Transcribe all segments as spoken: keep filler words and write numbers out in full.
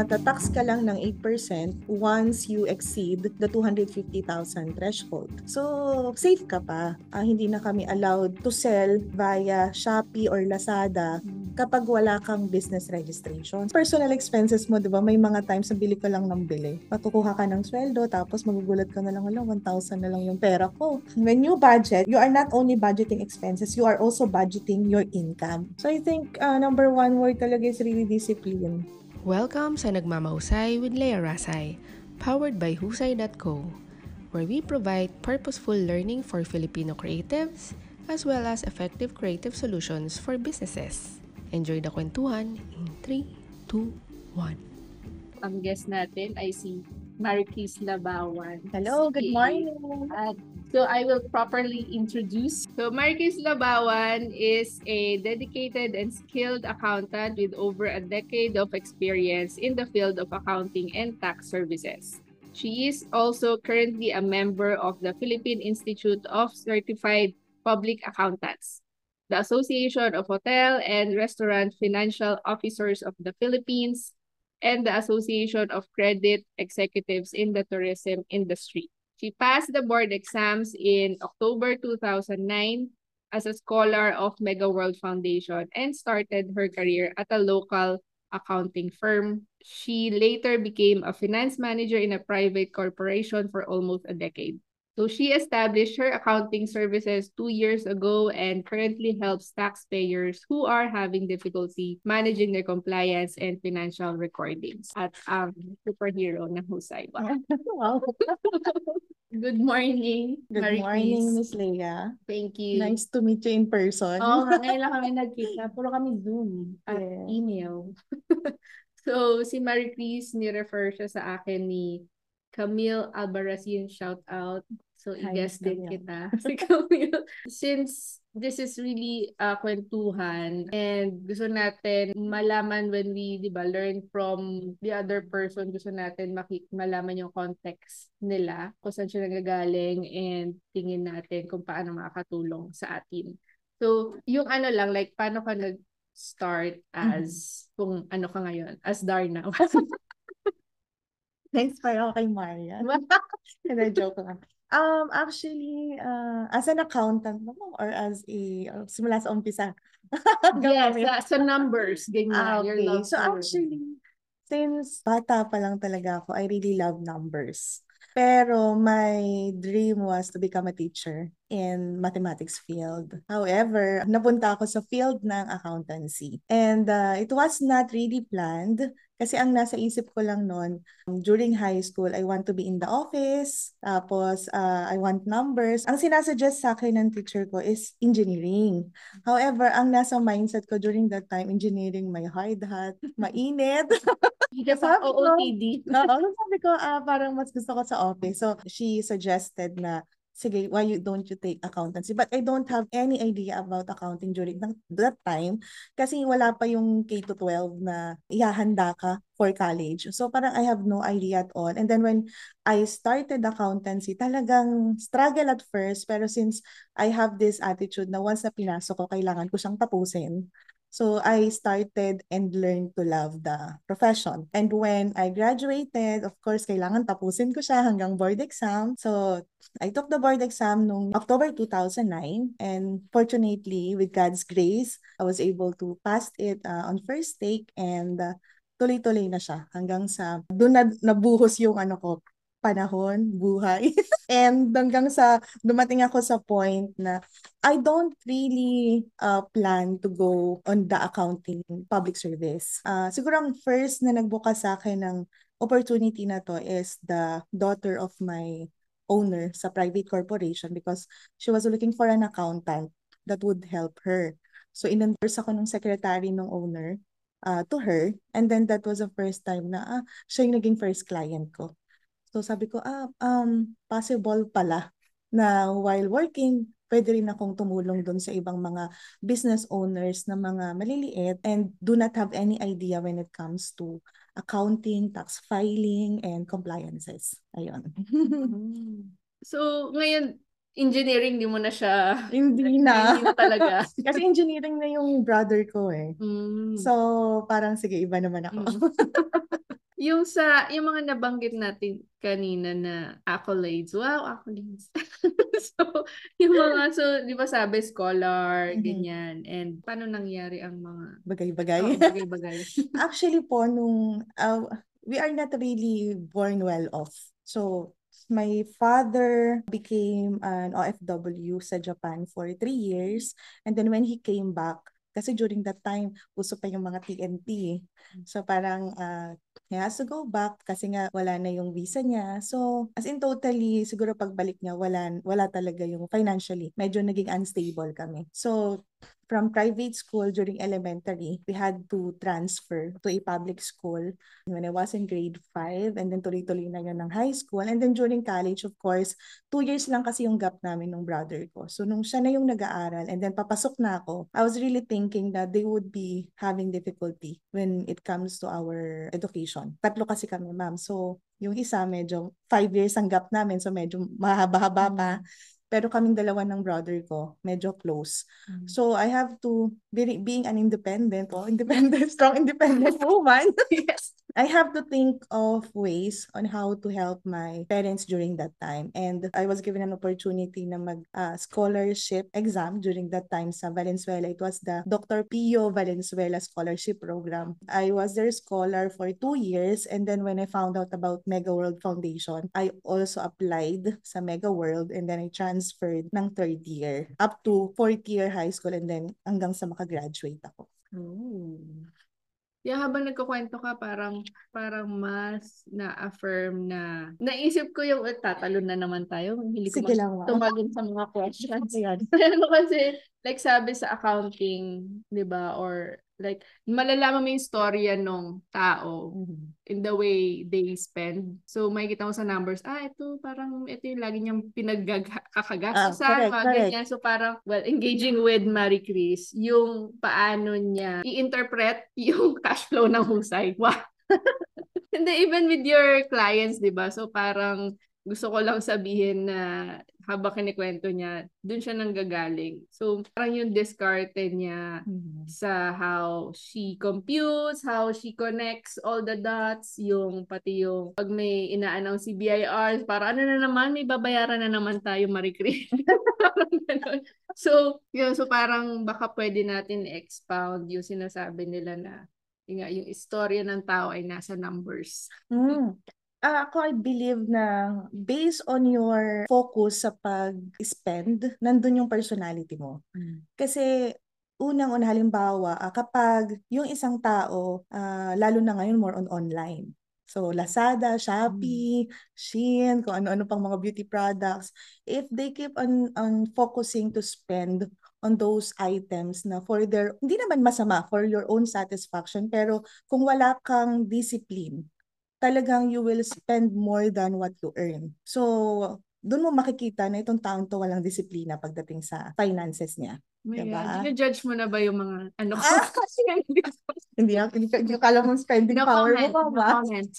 matatax ka lang ng eight percent once you exceed the two hundred fifty thousand threshold. So, safe ka pa. Uh, hindi na kami allowed to sell via Shopee or Lazada kapag wala kang business registration. Personal expenses mo, di ba? May mga times na bili ka lang ng bili. Matukuha ka ng sweldo, tapos magugulat ka na lang, wala, one thousand na lang yung pera ko. When you budget, you are not only budgeting expenses, you are also budgeting your income. So, I think uh, number one word talaga is really discipline. Welcome sa Nagmamahusay with Lea Rasay, powered by Husay dot co, where we provide purposeful learning for Filipino creatives as well as effective creative solutions for businesses. Enjoy the kwentuhan in three, two, one. Ang guest natin ay si Maricris Labawan. Hello, good morning. At so I will properly introduce. So Maricris Labawan is a dedicated and skilled accountant with over a decade of experience in the field of accounting and tax services. She is also currently a member of the Philippine Institute of Certified Public Accountants, the Association of Hotel and Restaurant Financial Officers of the Philippines, and the Association of Credit Executives in the Tourism Industry. She passed the board exams in October two thousand nine as a scholar of Megaworld Foundation and started her career at a local accounting firm. She later became a finance manager in a private corporation for almost a decade. So she established her accounting services two years ago and currently helps taxpayers who are having difficulty managing their compliance and financial recordings at ang um, Superhero na Husayba. Wow. Good morning. Good Maricris. Morning, Miss Lea. Thank you. Nice to meet you in person. Oo, oh, ngayon lang kami nagkita. Puro kami Zoom at yeah. Email. So, si Maricris, ni-refer siya sa akin ni Camille Alvarez, yung shout out. So, i-guess din kita. Si Camille. Since this is really a uh, kwentuhan and gusto natin malaman when we, di ba, learn from the other person, gusto natin maki- malaman yung context nila, kung saan siya nagagaling and tingin natin kung paano makakatulong sa atin. So, yung ano lang, like, paano ka nag-start as, mm-hmm. kung ano ka ngayon, as Darna. Thanks pa ako kay Marianne. Hindi, joke lang. Um, actually, uh, as an accountant or as a, or simula sa umpisa. Yes, uh, so numbers. Ganyan, ah, okay. So actually, since bata pa lang talaga ako, I really love numbers. Pero my dream was to become a teacher in mathematics field. However, napunta ako sa field ng accountancy. And uh, it was not really planned kasi ang nasa isip ko lang noon, um, during high school, I want to be in the office. Tapos, uh, I want numbers. Ang sinasuggest sa akin ng teacher ko is engineering. However, ang nasa mindset ko during that time, engineering, may hard hat, mainit. Just sabi O O T D. Ko, uh, sabi ko, uh, parang mas gusto ko sa office. So, she suggested na, sige, why you, don't you take accountancy? But I don't have any idea about accounting during that time kasi wala pa yung K to twelve na ihahanda ka for college. So parang I have no idea at all. And then when I started accountancy, talagang struggle at first. Pero since I have this attitude na once na pinasok ko, kailangan ko siyang tapusin. So I started and learned to love the profession. And when I graduated, of course, kailangan tapusin ko siya hanggang board exam. So I took the board exam noong October two thousand nine. And fortunately, with God's grace, I was able to pass it uh, on first take. And uh, tuloy-tuloy na siya hanggang sa doon na nabuhos yung ano ko, panahon, buhay. And hanggang sa dumating ako sa point na I don't really uh, plan to go on the accounting public service. Uh, siguro ang first na nagbukas sa akin ng opportunity na to is the daughter of my owner sa private corporation because she was looking for an accountant that would help her. So in-endorse ako ng secretary ng owner uh, to her, and then that was the first time na ah, siya yung naging first client ko. So sabi ko, ah, um, possible pala na while working, pwede rin akong tumulong doon sa ibang mga business owners na mga maliliit and do not have any idea when it comes to accounting, tax filing, and compliances. Ayun. So, ngayon, engineering, di mo na siya... Hindi na. Hindi na talaga. Kasi engineering na yung brother ko eh. Mm. So, parang sige, iba naman ako. Mm. Yung sa yung mga nabanggit natin kanina na accolades, wow, accolades. So, yung mga so, 'di ba sabi scholar, mm-hmm. ganyan. And paano nangyari ang mga bagay-bagay? Oh, bagay-bagay. Actually po nung uh, we are not really born well off. So, my father became an O F W sa Japan for three years and then when he came back, kasi during that time, puso pa yung mga T N T. So parang uh, he has to go back kasi nga wala na yung visa niya. So as in totally, siguro pagbalik niya, wala, wala talaga yung financially. Medyo naging unstable kami. So from private school during elementary, we had to transfer to a public school when I was in grade five. And then tuloy-tuloy na yun ng high school. And then during college, of course, two years lang kasi yung gap namin nung brother ko. So nung siya na yung nag-aaral and then papasok na ako, I was really thinking that they would be having difficulty when it comes to our education. Tatlo kasi kami, ma'am. So, yung isa, medyo five years ang gap namin. So, medyo mahaba-haba pa. Pero kaming dalawa ng brother ko, medyo close. Mm-hmm. So, I have to, be, being an independent, oh, independent, strong independent woman, yes. I have to think of ways on how to help my parents during that time. And I was given an opportunity na mag-scholarship uh, exam during that time sa Valenzuela. It was the Doctor Pio Valenzuela Scholarship Program. I was their scholar for two years. And then when I found out about Megaworld Foundation, I also applied sa Megaworld and then I transferred transferred ng third year up to fourth year high school and then hanggang sa makagraduate ako. Oh. Yeah, habang nagkukwento ka, parang parang mas na-affirm na naisip ko yung tatalo na naman tayo. Hindi ko tumagin sa mga questions. Pero kasi like sabi sa accounting, di ba? Or like, malalaman mo yung storya nung tao mm-hmm. in the way they spend. So, makikita mo sa numbers, ah, ito, parang, ito yung lagi niyang pinagkakagastusan, ah, ganyan. So, parang, well, engaging with Maricris, yung paano niya i-interpret yung cash flow ng Husay. Wow! And then, even with your clients, diba? So, parang, gusto ko lang sabihin na habang kinikwento niya, dun siya nanggagaling. So, parang yung discarte niya mm-hmm. sa how she computes, how she connects all the dots, yung pati yung pag may ina-announce si B I R, para ano na naman, may babayaran na naman tayo, Maricris. So, yun, so parang baka pwede natin expound yung sinasabi nila na yung, yung istorya ng tao ay nasa numbers. Mm. Uh, ako, I believe na based on your focus sa pag-spend, nandun yung personality mo. Mm. Kasi unang-una halimbawa, uh, kapag yung isang tao, uh, lalo na ngayon more on online. So Lazada, Shopee, mm. Shein, kung ano-ano pang mga beauty products. If they keep on, on focusing to spend on those items na for their, hindi naman masama, for your own satisfaction, pero kung wala kang discipline, talagang you will spend more than what you earn. So, doon mo makikita na itong taong to walang disiplina pagdating sa finances niya. Diba? Judge mo na ba yung mga ano? Ah, hindi ako, hindi ko alam mong spending no power comment, mo ba? No comment.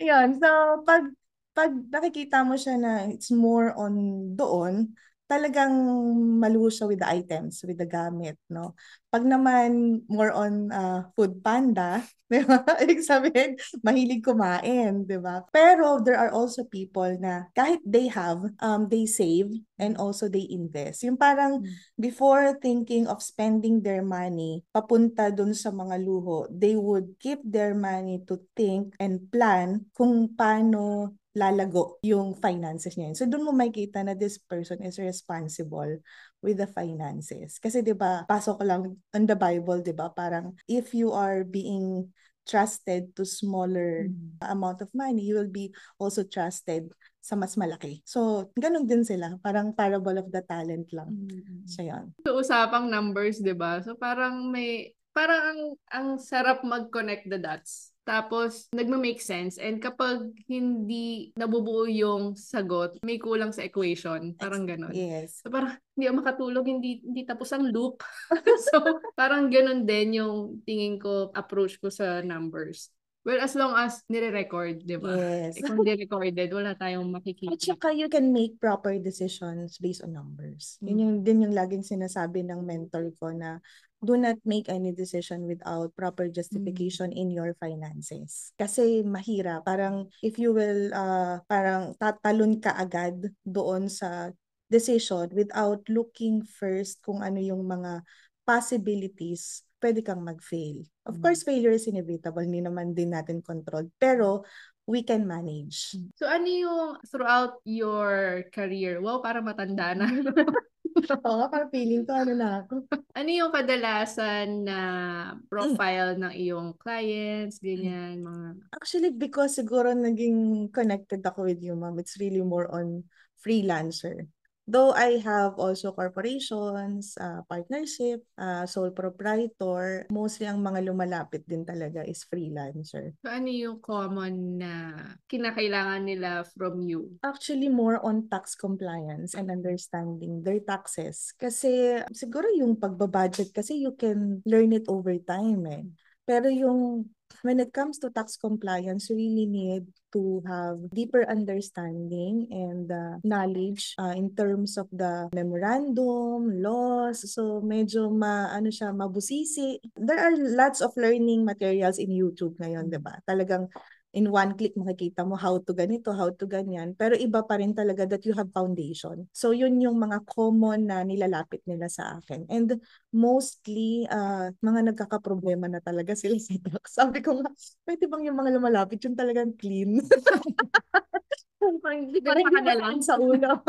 Yun, so, pag, pag nakikita mo siya na it's more on doon, talagang maluho siya with the items, with the gamit, no? Pag naman more on uh, Food Panda, di ba? Ibig sabihin, mahilig kumain, di ba? Pero there are also people na kahit they have, um, they save and also they invest. Yung parang before thinking of spending their money, papunta dun sa mga luho, they would keep their money to think and plan kung paano lalago yung finances niya. So, doon mo makikita na this person is responsible with the finances. Kasi, di ba, pasok lang on the Bible, di ba, parang if you are being trusted to smaller mm-hmm. amount of money, you will be also trusted sa mas malaki. So, ganun din sila. Parang parable of the talent lang. Mm-hmm. So, yun. So, usapang numbers, di ba? So, parang may, parang ang, ang sarap mag-connect the dots. Tapos, nagma-make sense. And kapag hindi nabubuo yung sagot, may kulang sa equation. Parang ganun. Yes. So, parang hindi ako makatulog, hindi, hindi tapos ang loop. So, parang ganun din yung tingin ko, approach ko sa numbers. Well, as long as nire-record, di ba? Yes. Eh, kung nire-recorded, wala tayong makikita. At saka you can make proper decisions based on numbers. Yun yung, din yung laging sinasabi ng mentor ko na do not make any decision without proper justification mm-hmm. in your finances. Kasi mahirap. Parang if you will, uh, parang tatalon ka agad doon sa decision without looking first kung ano yung mga possibilities, pwede kang mag-fail. Of mm-hmm. course, failure is inevitable. Hindi naman din natin control. Pero we can manage. So ano yung throughout your career? Wow, parang matanda na. Oo nga, parang feeling ko ano na ako. Ano yung kadalasan na profile mm. ng iyong clients, ganyan, mga... Actually, because siguro naging connected ako with you, ma'am, it's really more on freelancer. Though I have also corporations, uh, partnership, uh, sole proprietor, mostly ang mga lumalapit din talaga is freelancer. So ano yung common na kinakailangan nila from you? Actually, more on tax compliance and understanding their taxes. Kasi siguro yung pagbabudget, kasi you can learn it over time eh. Pero yung when it comes to tax compliance, you really need to have deeper understanding and uh, knowledge uh, in terms of the memorandum, laws. So medyo ma, ano siya, mabusisi. There are lots of learning materials in YouTube ngayon, di ba? Talagang in one click makikita mo how to ganito, how to ganyan. Pero iba pa rin talaga that you have foundation. So yun yung mga common na nilalapit nila sa akin. And mostly, uh, mga nagkakaproblema na talaga sila sa tax. Sabi ko nga, pwede bang yung mga lumalapit yung talagang clean? Hindi pa rin yung sa ulo.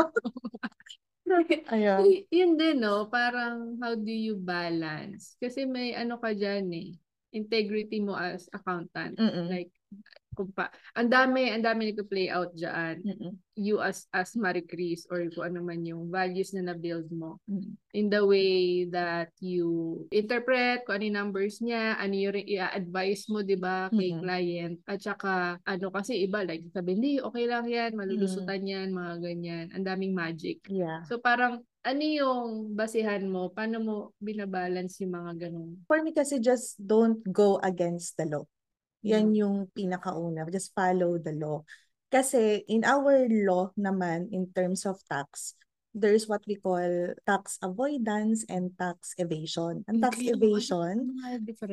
Ayan. Y- yun din, no? Parang, how do you balance? Kasi may ano ka dyan, eh. Integrity mo as accountant. Mm-mm. Like, kung pa, ang dami, ang dami nagpa-play out dyan. Mm-mm. You as, as Maricris or kung ano man yung values na na-build mo. Mm-mm. In the way that you interpret, kung ano yung numbers niya, ano yung i-advise mo, di ba, kay mm-hmm. client. At saka, ano kasi iba, like, sabi, hindi, okay lang yan, malulusutan mm-hmm. yan, mga ganyan. Ang daming magic. Yeah. So, parang, ano yung basihan mo? Paano mo binabalance yung mga ganun? For me kasi, just don't go against the law. Yan yeah. yung pinakauna. Just follow the law. Kasi, in our law naman, in terms of tax, there is what we call tax avoidance and tax evasion. And tax evasion,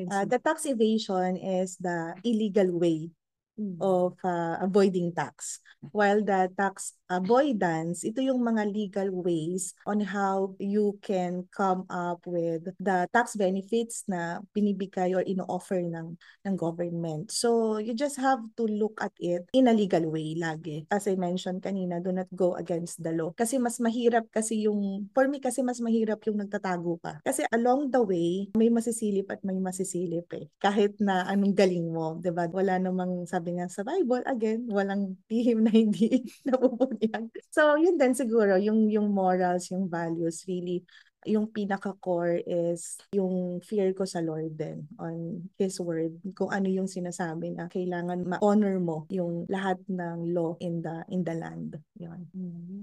uh, the tax evasion is the illegal way mm. of uh, avoiding tax. While the tax avoidance, ito yung mga legal ways on how you can come up with the tax benefits na binibigay or ino-offer ng, ng government. So you just have to look at it in a legal way lagi. As I mentioned kanina, do not go against the law. Kasi mas mahirap kasi yung, for me kasi mas mahirap yung nagtatago ka. Kasi along the way, may masisilip at may masisilip eh. Kahit na anong galing mo, diba? Wala namang sabi nga sa Bible, again, walang tihim na hindi napupunta. Yan. So, yun din siguro, yung, yung morals, yung values, really, yung pinaka-core is yung fear ko sa Lord din on His Word. Kung ano yung sinasabi na kailangan ma-honor mo yung lahat ng law in the, in the land. Yun. Mm-hmm.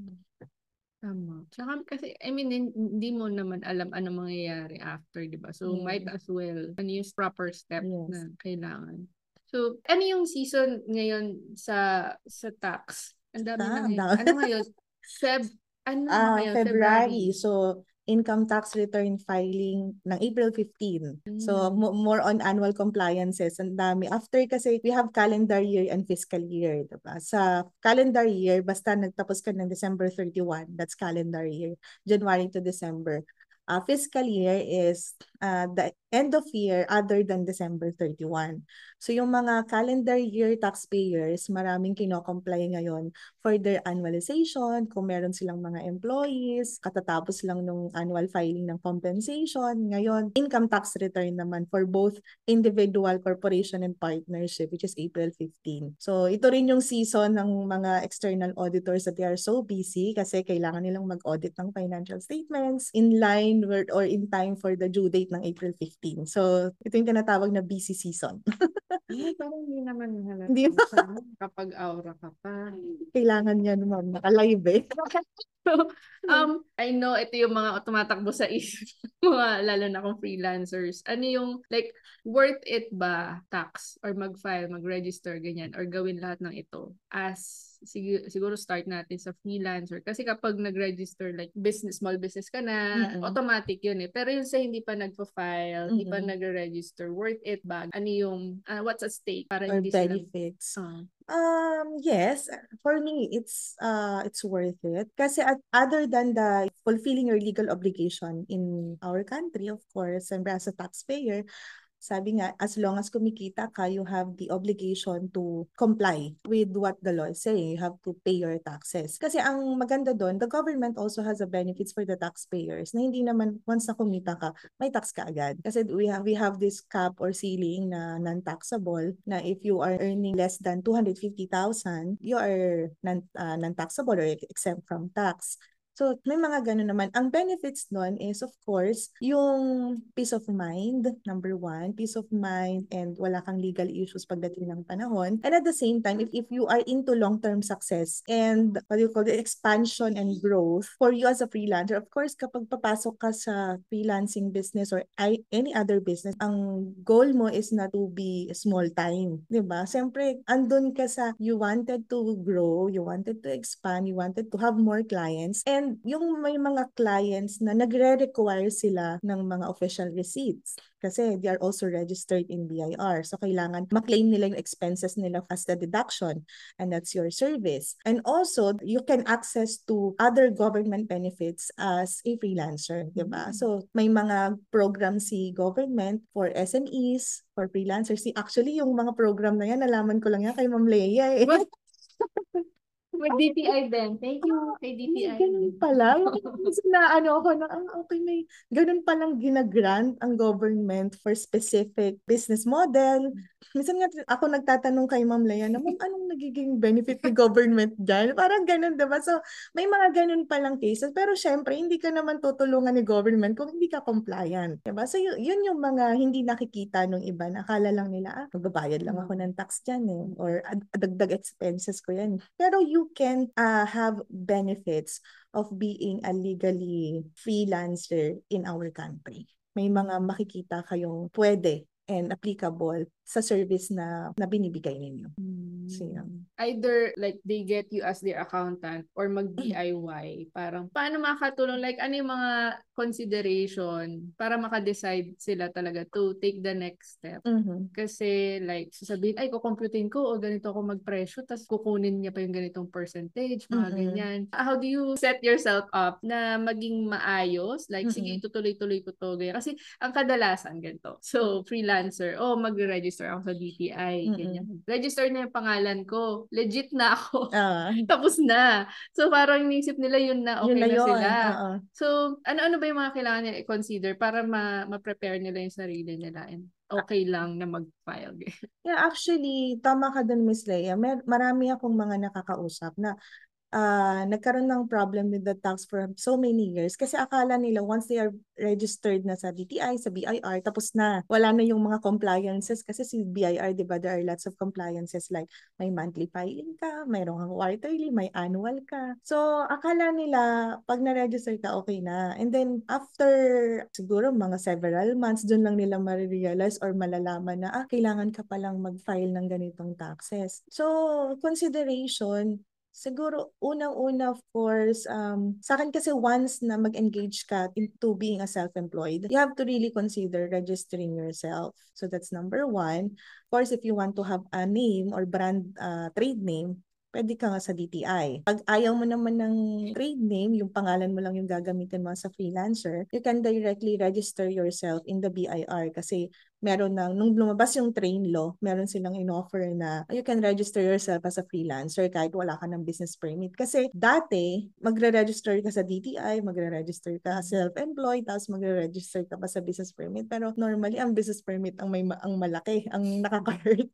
Tama. Tsaka kasi, I mean, hindi mo naman alam ano mangyayari after, di ba? So, mm-hmm. might as well. Ano yung proper step yes. na kailangan? So, ano yung season ngayon sa sa tax? Ang dami ah, na ngayon. Ano ngayon? Feb, ano ah, ngayon? February. February. So, income tax return filing ng April fifteenth. Mm. So, m- more on annual compliances. Ang dami. After kasi, we have calendar year and fiscal year. Diba? Sa calendar year, basta nagtapos ka ng December thirty-first, that's calendar year. January to December. Uh, fiscal year is uh, the end of year other than December thirty-first. So yung mga calendar year taxpayers, maraming kino-comply ngayon for their annualization, kung meron silang mga employees, katatapos lang nung annual filing ng compensation. Ngayon, income tax return naman for both individual, corporation, and partnership, which is April fifteenth. So ito rin yung season ng mga external auditors that they are so busy kasi kailangan nilang mag-audit ng financial statements in line or in time for the due date ng April fifteenth. So, ito yung tinatawag na busy season. Parang hindi naman halata. Hindi. Kapag aura ka pa. Kailangan yan, ma'am. Naka-live eh. So, um, I know ito yung mga tumatakbo sa isip, mga lalo na kung freelancers. Ano yung, like, worth it ba tax or mag-file, mag-register, ganyan, or gawin lahat ng ito as, sig- siguro start natin sa freelancer. Kasi kapag nag-register, like, business, small business ka na, mm-hmm. automatic yun eh. Pero yun sa hindi pa nagpa-file, mm-hmm. hindi pa nag-register, worth it ba? Ano yung, uh, what's at stake? Para or hindi benefits. Sila... Uh. Um, yes, for me, it's, uh, it's worth it. Kasi at other than the fulfilling your legal obligation in our country, of course, and as a taxpayer, sabi nga, as long as kumikita ka, you have the obligation to comply with what the law is saying. You have to pay your taxes. Kasi ang maganda doon, the government also has a benefits for the taxpayers na hindi naman once na kumita ka, may tax ka agad. Kasi we have, we have this cap or ceiling na non-taxable na if you are earning less than two hundred fifty thousand, you are non, uh, non-taxable or exempt from tax. So, may mga ganun naman. Ang benefits nun is, of course, yung peace of mind, number one, peace of mind, and wala kang legal issues pagdating ng panahon. And at the same time, if, if you are into long-term success and what do you call it, expansion and growth for you as a freelancer, of course, kapag papasok ka sa freelancing business or I, any other business, ang goal mo is not to be small time. Diba? Siyempre, andun ka sa, you wanted to grow, you wanted to expand, you wanted to have more clients, and And yung may mga clients na nagre-require sila ng mga official receipts kasi they are also registered in B I R. So, kailangan maklaim nila yung expenses nila as the deduction and that's your service. And also, you can access to other government benefits as a freelancer, diba? So, may mga program si government for S M Es, for freelancers. Actually, yung mga program na yan, nalaman ko lang yan kay Ma'am Lea eh. With D T I then. Thank you kay D T I. Ganun pala. na ano ako na, ah, okay, may ganun palang ginagrant ang government for specific business model. Minsan nga ako nagtatanong kay Ma'am Lea na, Ma'am, anong nagiging benefit ng government dyan? Parang ganun, diba? So, may mga ganun palang cases. Pero syempre, hindi ka naman tutulungan ni government kung hindi ka compliant. Diba? So, yun, yun yung mga hindi nakikita nung iba. Nakala lang nila, ah, magbabayad lang ako ng tax dyan eh. Or dagdag expenses ko yan. Pero you can uh, have benefits of being a legally freelancer in our country. May mga makikita kayong pwede and applicable sa service na, na binibigay ninyo. Mm. So, yeah. Either like they get you as their accountant or mag-D I Y. Parang paano makatulong? Like ano yung mga consideration para maka-decide sila talaga to take the next step? Mm-hmm. Kasi like sasabihin, ay kukomputin ko o ganito ako magpresyo tapos kukunin niya pa yung ganitong percentage, mga mm-hmm. ganyan. How do you set yourself up na maging maayos? Like mm-hmm. sige, tutuloy-tuloy ko to. Ganyan. Kasi ang kadalasan ganito. So freelancer, oh mag-register ako sa D T I, ganyan. Mm-hmm. Register na yung pangalan ko. Legit na ako. Uh, Tapos na. So, parang inisip nila yun na okay yun na, na yun. Sila. Uh-uh. So, ano-ano ba yung mga kailangan nila i-consider para ma- ma-prepare nila yung sarili nila and okay lang na mag-file. Yeah, actually, tama ka dun, Miss Lea. Mer- marami akong mga nakakausap na Uh, nagkaroon ng problem with the tax for so many years kasi akala nila once they are registered na sa D T I, sa B I R, tapos na. Wala na yung mga compliances kasi si B I R, diba, there are lots of compliances like may monthly filing ka, mayroon kang quarterly, may annual ka. So, akala nila pag na-register ka, okay na. And then, after siguro mga several months, dun lang nila marirealize or malalaman na, ah, kailangan ka palang mag-file ng ganitong taxes. So, consideration, siguro, unang-una, of course, um, sa akin kasi once na mag-engage ka into being a self-employed, you have to really consider registering yourself. So that's number one. Of course, if you want to have a name or brand uh, trade name, pwede ka nga sa D T I. Pag ayaw mo naman ng trade name, yung pangalan mo lang yung gagamitin mo sa freelancer, you can directly register yourself in the B I R kasi meron ng, nung lumabas yung TRAIN law, meron silang in-offer na you can register yourself as a freelancer kahit wala ka ng business permit. Kasi dati, magre-register ka sa D T I, magre-register ka self-employed, tapos magre-register ka pa sa business permit. Pero normally, ang business permit ang may ang malaki, ang nakaka-hurt.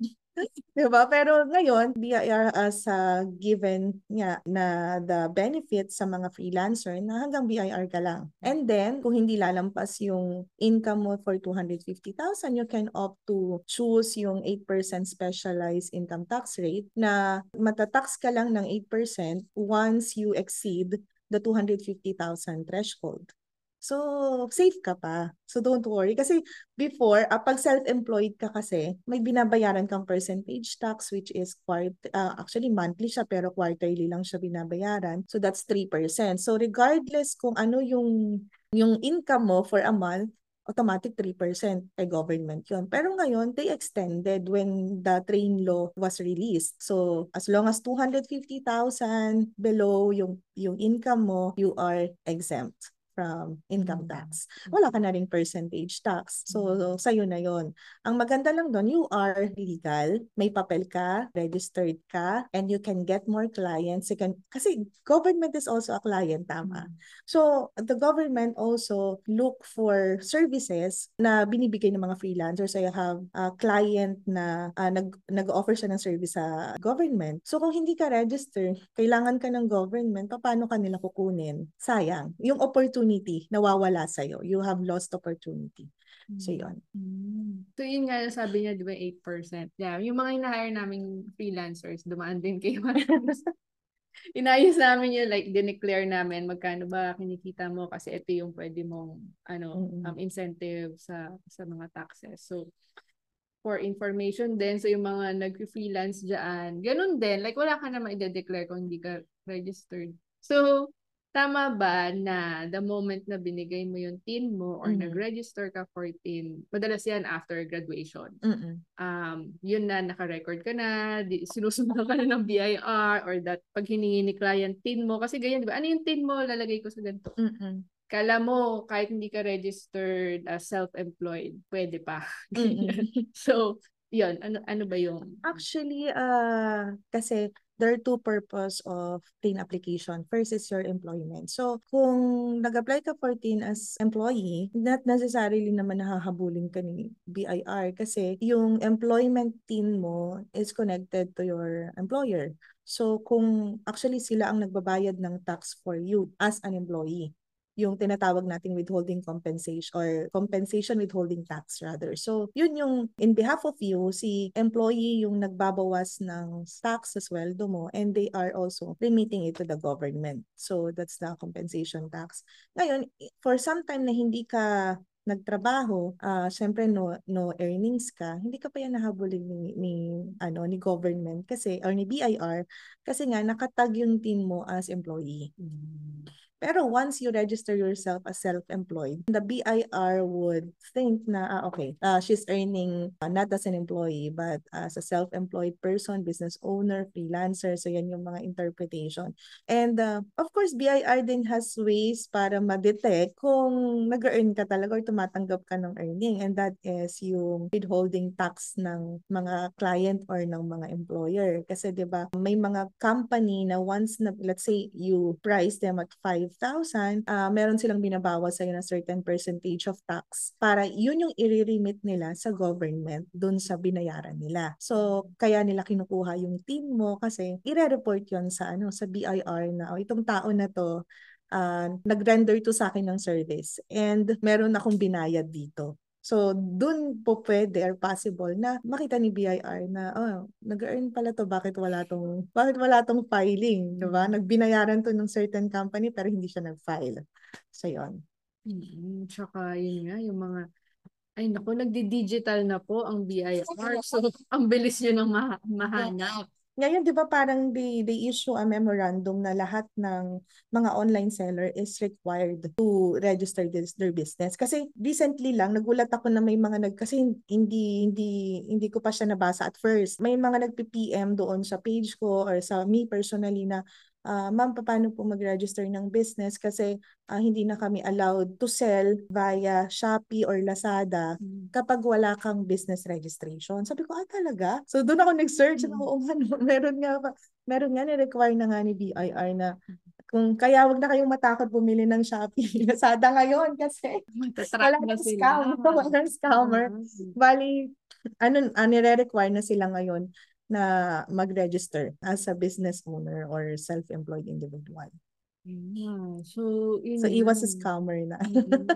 Diba? Pero ngayon, B I R as a given niya na the benefit sa mga freelancer na hanggang B I R ka lang. And then, kung hindi lalampas yung income mo for two hundred fifty thousand, you can opt to choose yung eight percent specialized income tax rate na matatax ka lang ng eight percent once you exceed the two hundred fifty thousand threshold. So, safe ka pa. So, don't worry. Kasi before, uh, pag self-employed ka kasi, may binabayaran kang percentage tax which is, uh, actually monthly siya pero quarterly lang siya binabayaran. So, that's three percent. So, regardless kung ano yung, yung income mo for a month, automatic three percent ay government yun. Pero ngayon, they extended when the TRAIN law was released. So, as long as two hundred fifty thousand below yung, yung income mo, you are exempt from income tax. Wala ka na rin percentage tax. So, so sa'yo na yon. Ang maganda lang doon, you are legal, may papel ka, registered ka, and you can get more clients. You can, kasi government is also a client, tama. So, the government also look for services na binibigay ng mga freelancers. So, you have a client na uh, nag, nag-offer siya ng service sa government. So, kung hindi ka register, kailangan ka ng government, paano ka nila kukunin? Sayang. Yung opportunity opportunity nawawala sa iyo. You have lost opportunity. So, yun. So, yun nga sabi niya, di ba, eight percent. Yeah, yung mga in-hire naming freelancers, dumaan din kayo. Inayos namin yun, like, dineclare namin magkano ba kinikita mo kasi ito yung pwede mong, ano, um, incentive sa sa mga taxes. So, for information din, so yung mga nag-freelance dyan, ganun din. Like, wala ka na maide-declare kung hindi ka registered. So, tama ba na the moment na binigay mo yung TIN mo or mm-hmm. nag-register ka for TIN, madalas yan after graduation. Mm-hmm. Um, yun na, naka-record ka na, di, sinusunod ka na ng B I R or that pag hiningi ni client TIN mo. Kasi ganyan, di ba? Ano yung TIN mo? Lalagay ko sa ganito. Mm-hmm. Kala mo, kahit hindi ka registered as self-employed, pwede pa. Mm-hmm. So, yun. Ano, ano ba yung... Actually, uh, kasi... there are two purpose of TIN application. First is your employment. So, kung nag-apply ka for TIN as employee, not necessarily naman nahahabulin ka ni B I R kasi yung employment TIN mo is connected to your employer. So, kung actually sila ang nagbabayad ng tax for you as an employee, yung tinatawag nating withholding compensation or compensation withholding tax rather. So, yun yung in behalf of you, si employee yung nagbabawas ng tax sa sweldo mo and they are also remitting it to the government. So, that's the compensation tax. Ngayon, for some time na hindi ka nagtrabaho, uh, syempre no no earnings ka, hindi ka pa yan nahabulin ni, ni ano ni government kasi or ni B I R kasi nga nakatag yung TIN mo as employee. Mm. Pero once you register yourself as self-employed, the B I R would think na, ah, okay, uh, she's earning uh, not as an employee, but as a self-employed person, business owner, freelancer. So, yan yung mga interpretation. And uh, of course, B I R din has ways para ma-detect kung nag-earn ka talaga or tumatanggap ka ng earning. And that is yung withholding tax ng mga client or ng mga employer. Kasi, di ba, may mga company na once, na, let's say, you price them at five thousand, uh, meron silang binabawas sa'yo na certain percentage of tax para yun yung i-remit nila sa government dun sa binayaran nila. So, kaya nila kinukuha yung TIN mo kasi i-report yun sa, ano, sa B I R na, oh, itong tao na to, uh, nag-render to sa akin ng service and meron akong binayad dito. So, dun po pwede or possible na makita ni B I R na, oh, nag-earn pala to, bakit wala tong, bakit wala tong filing, diba? Nagbinayaran to ng certain company pero hindi siya nag-file. So, yun. Mm-hmm. Tsaka, yun nga, yung mga, ay naku, nagdi-digital na po ang B I R. So, ang bilis yun ang ma mahanap. Yeah. Ngayon, di ba parang they, they issue a memorandum na lahat ng mga online seller is required to register this, their business. Kasi recently lang, nagulat ako na may mga nag... Kasi hindi, hindi, hindi ko pa siya nabasa at first. May mga nag-P M doon sa page ko or sa me personally na, uh, ma'am, paano po mag-register ng business? Kasi uh, hindi na kami allowed to sell via Shopee or Lazada mm. kapag wala kang business registration. Sabi ko, ah, talaga? So, doon ako nag-search. Mm. Oo, ano, meron nga pa. Meron nga, ni-require na nga ni B I R na kung kaya wag na kayong matakot bumili ng Shopee. Lazada ngayon kasi wala ng scam. Wala ng scammer. Mm-hmm. Bali, ano, ah, nire-require na sila ngayon na mag-register as a business owner or self-employed individual. Yeah. So, so iwas scammer na.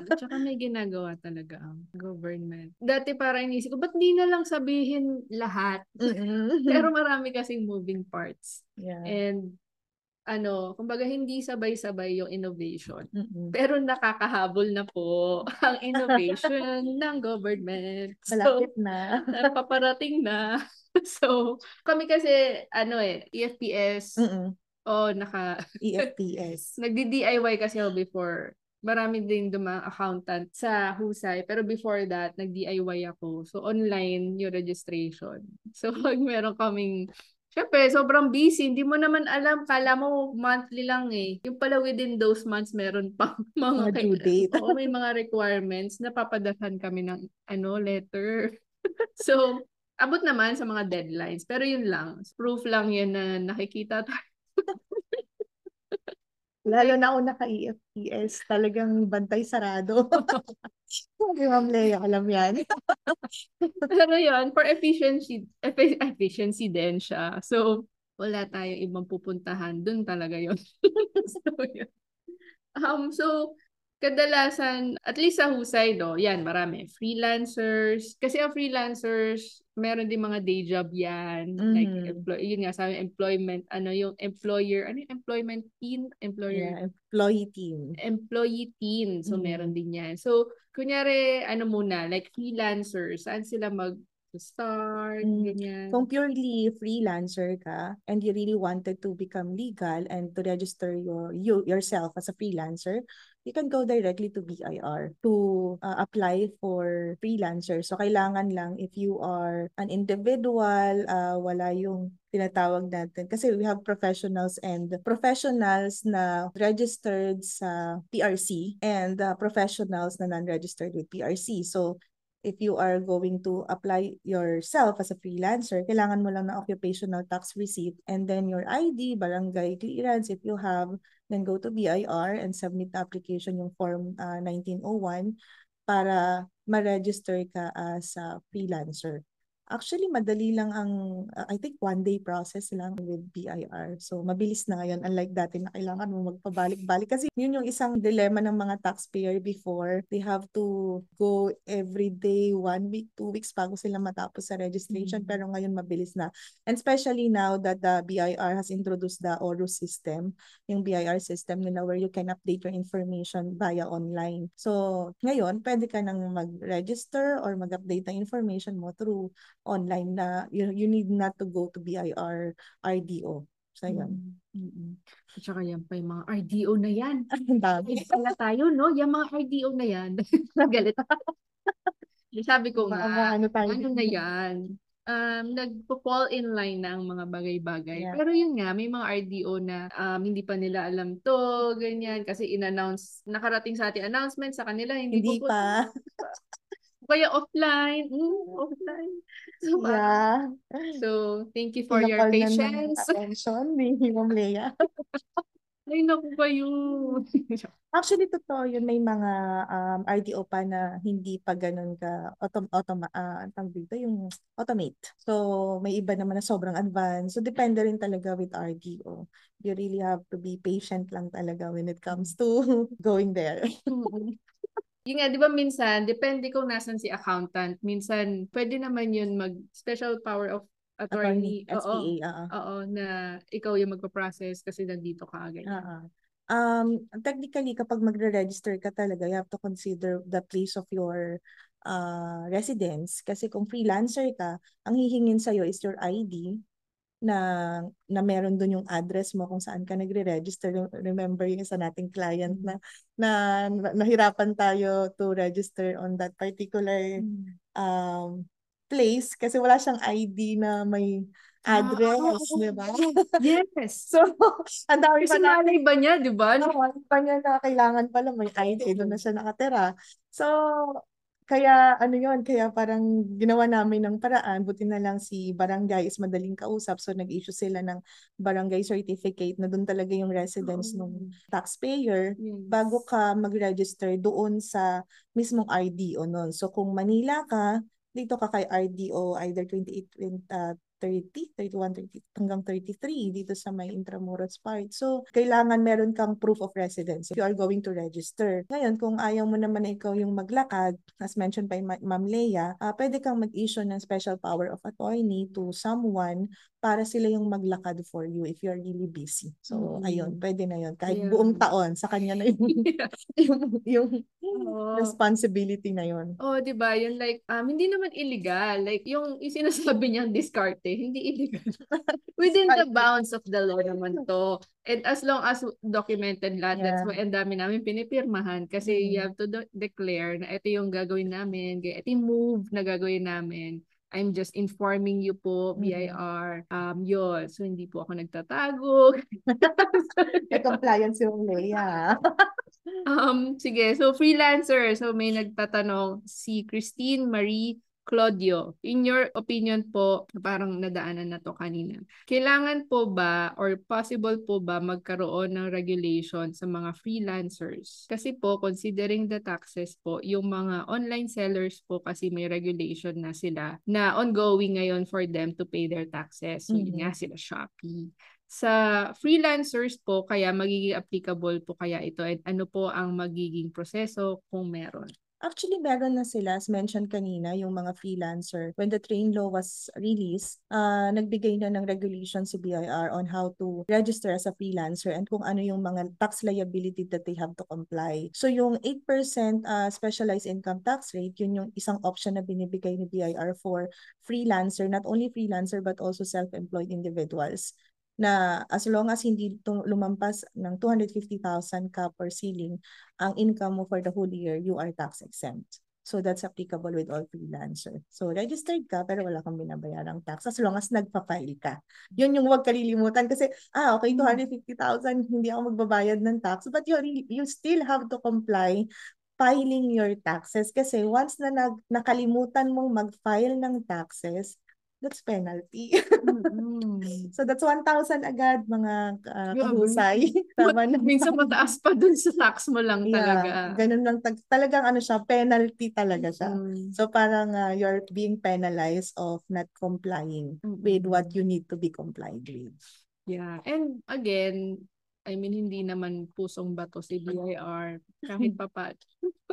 At saka may ginagawa talaga ang government. Dati parang inisip ko, ba't di na lang sabihin lahat? Mm-hmm. Pero marami kasing moving parts. Yeah. And ano, kumbaga hindi sabay-sabay yung innovation. Mm-hmm. Pero nakakahabol na po ang innovation ng government. Malapit so, na. Paparating na. So, kami kasi, ano eh, E F P S. Mm-hmm. Oh, naka... E F P S. Nagdi-D I Y kasi ako before. Marami din dumang accountant sa Husay. Pero before that, nag-D I Y ako. So, online yung registration. So, pag meron kaming... Siyempre, sobrang busy. Hindi mo naman alam. Kala mo, monthly lang eh. Yung pala within those months, meron pang mga... Mga due date. Oo, may mga requirements. Napapadalhan kami ng ano letter. So, abot naman sa mga deadlines. Pero yun lang. Proof lang yun na nakikita tayo. Lalo na una ka E F P S, talagang bantay sarado. Okay, Ma'am Lea, alam yan. Pero yun, for efficiency, efficiency din siya. So, wala tayong ibang pupuntahan. Doon talaga yun. So, yun. Um, so, kadalasan, at least sa Husay, do, yan, marami. Freelancers. Kasi ang freelancers, meron din mga day job yan. Mm-hmm. Like, employ- yun nga, sabi, employment, ano yung employer, ano yung employment team? Employer. Yeah, employee team. Employee team. So, mm-hmm. meron din yan. So, kunyari, ano muna, like freelancers, saan sila mag- start, ganyan. Kung purely freelancer ka and you really wanted to become legal and to register your you yourself as a freelancer, you can go directly to B I R to uh, apply for freelancer. So, kailangan lang if you are an individual, uh, wala yung tinatawag natin. Kasi we have professionals and professionals na registered sa P R C and uh, professionals na non-registered with P R C. So, if you are going to apply yourself as a freelancer, kailangan mo lang ng occupational tax receipt and then your I D, barangay clearance if you have, then go to B I R and submit the application yung form uh, nineteen oh one para ma-register ka as a freelancer. Actually, madali lang ang, uh, I think, one-day process lang with B I R. So, mabilis na ngayon. Unlike dati na kailangan mo magpabalik-balik. Kasi yun yung isang dilemma ng mga taxpayer before. They have to go every day, one week, two weeks bago sila matapos sa registration. Mm-hmm. Pero ngayon, mabilis na. And especially now that the B I R has introduced the O R U S system, yung B I R system nila where you can update your information via online. So, ngayon, pwede ka nang mag-register or mag-update ng information mo through online na you, you need not to go to B I R, R D O. So, yan. Mm-hmm. At saka yan pa yung mga R D O na yan. Ang dami. Kala tayo, no? Yung mga R D O na yan. Nagalit. Sabi ko nga, Baka, ano, tayo. ano na yan? Um, nagpo-fall in line na ang mga bagay-bagay. Yeah. Pero yun nga, may mga R D O na um, hindi pa nila alam to, ganyan. Kasi in-announce, nakarating sa ating announcement sa kanila, hindi, hindi po pa. Po, kaya offline. Mm, offline. So, yeah. So, thank you for Sinakal your patience. Attention, ni Ma'am Lea. Ay, naku ba yun? Actually, totoo yun. May mga um, R D O pa na hindi pa ganun ka autom- automa- uh, dito, yung automate. So, may iba naman na sobrang advanced. So, depende rin talaga with R D O. You really have to be patient lang talaga when it comes to going there. Yung nga, di ba minsan, depende kung nasan si accountant. Minsan, pwede naman yun mag-special power of attorney. attorney S P A, oo. Uh-huh. Oo, na ikaw yung magpa-process kasi nandito ka agad. Uh-huh. Um, technically, kapag magre-register ka talaga, you have to consider the place of your uh, residence. Kasi kung freelancer ka, ang hihingin sa'yo is your I D na na meron doon yung address mo kung saan ka nagre-register. Remember yung isa nating client na, na nahirapan tayo to register on that particular um, place kasi wala siyang I D na may address, oh, di ba? Yes. So, ang dami pa na. Kasi ba niya, di ba? Ang dami pa niya na kailangan pala may I D doon na siya nakatira. So, kaya ano yon kaya parang ginawa namin ng paraan, buti na lang si barangay is madaling kausap, so nag-issue sila ng barangay certificate na doon talaga yung residence oh. ng taxpayer. Yes. Bago ka mag-register doon sa mismong R D O noon. So kung Manila ka, dito ka kay R D O either twenty-eight, thirty, thirty-one, thirty, hanggang thirty-three dito sa may Intramuros part. So, kailangan meron kang proof of residence if you are going to register. Ngayon, kung ayaw mo naman na ikaw yung maglakad, as mentioned by Ma- Ma'am Lea, uh, pwede kang mag-issue ng special power of attorney to someone para sila yung maglakad for you if you're really busy. So, mm. ayun, pwede na yun. Kahit yeah. buong taon, sa kanya na yung, yeah. yung, yung oh. responsibility na yun. Oh, diba? Yun like, um, hindi naman illegal. Like, yung, yung sinasabi niyang discarte, hindi illegal. Within the bounds of the law naman to. And as long as documented lahat, yeah. that's why ang dami namin pinipirmahan. Kasi mm. you have to declare na ito yung gagawin namin, ito yung move na gagawin namin. I'm just informing you po, B I R. Um, yun. So, hindi po ako nagtatago. May compliance yung Lea. um, sige. So, freelancer. So, may nagtatanong si Christine Marie Claudio. In your opinion po, parang nadaanan na to kanina. Kailangan po ba or possible po ba magkaroon ng regulation sa mga freelancers? Kasi po, considering the taxes po, yung mga online sellers po kasi may regulation na sila na ongoing ngayon for them to pay their taxes. So, mm-hmm. yun nga sila Shopee. Sa freelancers po, kaya magiging applicable po kaya ito? At ano po ang magiging proseso kung meron? Actually, meron na sila, as mentioned kanina, yung mga freelancer. When the TRAIN law was released, uh, nagbigay na ng regulation si B I R on how to register as a freelancer and kung ano yung mga tax liability that they have to comply. So yung eight percent uh, specialized income tax rate, yun yung isang option na binibigay ni B I R for freelancer, not only freelancer but also self-employed individuals. Na as long as hindi lumampas ng two hundred fifty thousand ka per ceiling ang income mo for the whole year, you are tax exempt. So that's applicable with all freelancers. So registered ka pero wala kang binabayarang tax as long as nagpa-file ka. Yun yung huwag kalilimutan kasi, ah okay, two hundred fifty thousand hindi ako magbabayad ng tax but you, you still have to comply filing your taxes kasi once na nag, nakalimutan mong mag-file ng taxes, that's penalty. Mm-hmm. So that's one thousand agad mga uh, kahusay. Tama na. Minsan mataas pa dun sa tax mo lang yeah, talaga. Ganun lang. Talagang ano siya, penalty talaga siya. Mm-hmm. So parang uh, you're being penalized of not complying mm-hmm. with what you need to be complied with. Yeah. And again, I mean, hindi naman pusong bato si B I R. Kahit papat.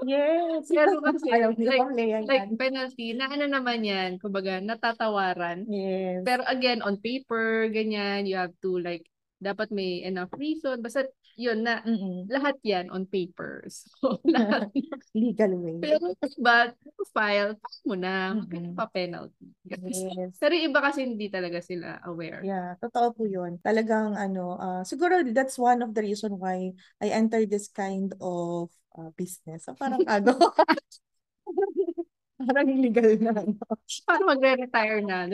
Yes. Pero kasi, like, like penalty, na ano naman yan, kumbaga, natatawaran. Yes. Pero again, on paper, ganyan, you have to like, dapat may enough reason. Basta, yun na, mm-mm. lahat yan on paper. So, lahat. Legal way. Pero, but, file, file mo na, mm-hmm. pa-penalty. Yes. Pero iba kasi hindi talaga sila aware. Yeah, totoo po yun. Talagang, ano, uh, siguro that's one of the reason why I entered this kind of Uh, business. So, parang ano, parang illegal na. No? Parang magre-retire na.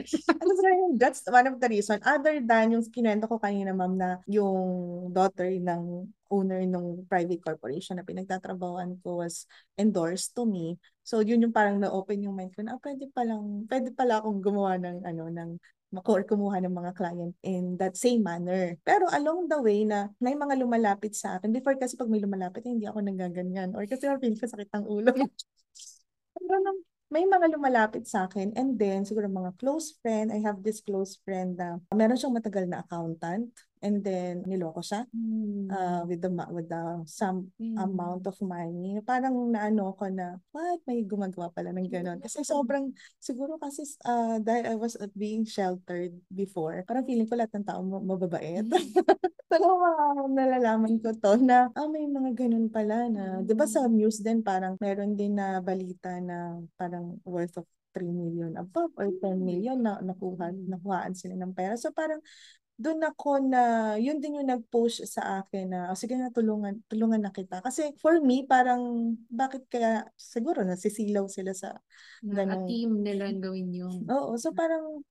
That's one of the reason. Other than yung kinuwento ko kanina, ma'am, na yung daughter ng owner ng private corporation na pinagtatrabahoan ko was endorsed to me. So, yun yung parang na-open yung mind ko na, ah, pwede palang, pwede pala akong gumawa ng, ano, ng or kumuha ng mga client in that same manner. Pero along the way na may mga lumalapit sa akin. Before kasi pag may lumalapit, hindi ako nagaganyan. Or kasi na-feel ko sakit ang ulo. May mga lumalapit sa akin. And then, siguro mga close friend. I have this close friend na meron siyang matagal na accountant. And then, niloko siya mm. uh, with the with the some mm. amount of money. Parang naano ko na, what? May gumagawa pala ng gano'n. Kasi sobrang, siguro kasi uh, dahil I was being sheltered before, parang feeling ko lahat ng tao mababait. Talagang nalalaman ko to na, ah, may mga ganun pala na, di ba sa news din parang meron din na balita na parang worth of three million above or ten million na nakuha, nakuhaan sila ng pera. So parang doon ako na, yun din yung nag-post sa akin na, oh, sige na, tulungan, tulungan na kita. Kasi for me, parang, bakit kaya, siguro nasisilaw sila sa ganun. Na team nilang gawin yun. Oo, so parang,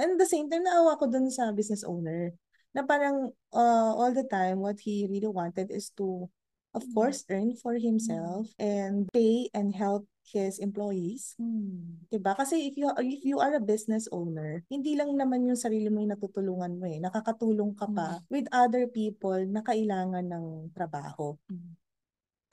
and at the same time, naawa ko doon sa business owner. Na parang uh, all the time, what he really wanted is to, of mm. course, earn for himself mm. and pay and help his employees. Mm. Diba? Kasi if you, if you are a business owner, hindi lang naman yung sarili mo yung natutulungan mo eh. Nakakatulong ka pa mm. with other people na kailangan ng trabaho. Mm.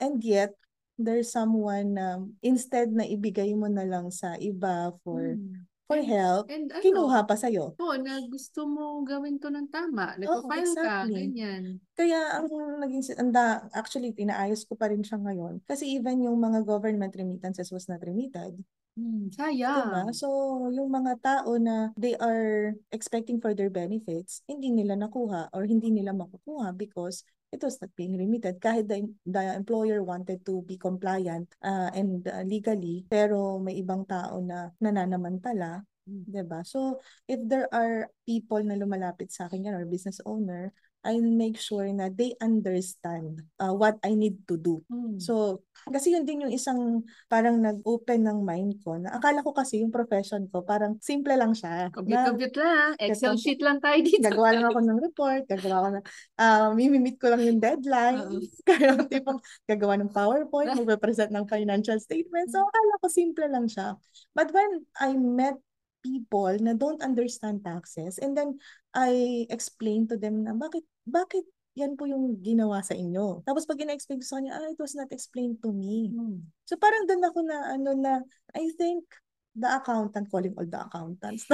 And yet, there's someone na um, instead na ibigay mo na lang sa iba for mm. for help, and, and, kinuha ano, pa sa'yo. Oo, oh, na gusto mo gawin to ng tama. Nagpa-file oh, exactly. ka, ganyan. Kaya, ang naging, anda, actually, inaayos ko pa rin siya ngayon. Kasi even yung mga government remittances was not remitted. Hmm, sayang. Diba? So, yung mga tao na they are expecting for their benefits, hindi nila nakuha or hindi nila makukuha because it was not being remitted. Kahit the, the employer wanted to be compliant uh, and uh, legally, pero may ibang tao na nananamantala. Hmm. Diba? So, if there are people na lumalapit sa akin yan or business owner, I'll make sure na they understand uh, what I need to do. Hmm. So, kasi yun din yung isang parang nag-open ng mind ko. Na akala ko kasi yung profession ko, parang simple lang siya. Compute-compute lang. Excel kasi, sheet lang tayo dito. Gagawa lang ako ng report. Gagawa ko na, um, mimimit ko lang yung deadline. Uh-huh. Kaya tipong gagawa ng PowerPoint, magpapresent ng financial statement. So, akala ko simple lang siya. But when I met people na don't understand taxes, and then I explain to them na bakit bakit yan po yung ginawa sa inyo. Tapos pag ina-explain sa kanya, ah, it was not explained to me. Hmm. So parang doon ako na ano na I think the accountant, calling all the accountants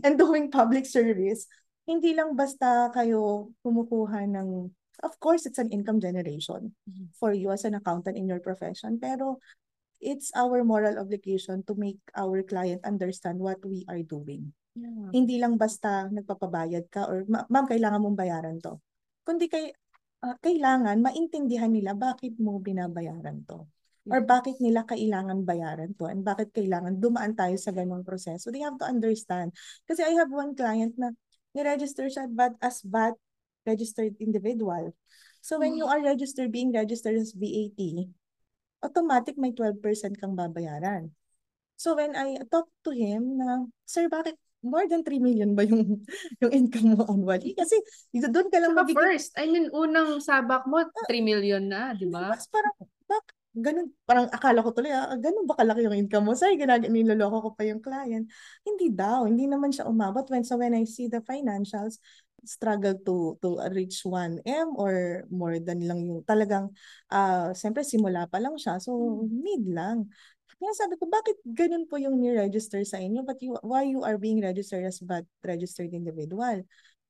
and doing public service, hindi lang basta kayo kumukuha ng, of course it's an income generation hmm. for you as an accountant in your profession, pero it's our moral obligation to make our client understand what we are doing. Yeah. Hindi lang basta nagpapabayad ka or ma ma'am, kailangan mong bayaran to. Kundi kay, uh, kailangan maintindihan nila bakit mo binabayaran to. Yeah. Or bakit nila kailangan bayaran to and bakit kailangan dumaan tayo sa ganung proseso. So they have to understand. Kasi I have one client na ni-register siya as V A T registered individual. So when you are registered, being registered as V A T, automatic may twelve percent kang babayaran. So when I talked to him na, sir, bakit more than three million ba yung yung income mo annually? Kasi doon ka lang mabigyan. First, I mean, unang sabak mo, three million na, di ba? Mas parang, bak, ganun, parang akala ko tuloy, ah, ganun ba kalaki yung income mo? Sorry, niloloko ko pa yung client. Hindi daw, hindi naman siya umabot. When, so when I see the financials, struggle to to reach one M or more than lang yung talagang uh, siyempre simula pa lang siya, so mid lang. Kaya sabi ko, bakit ganun po yung ni-register sa inyo? But you, why you are being registered as V A T registered individual?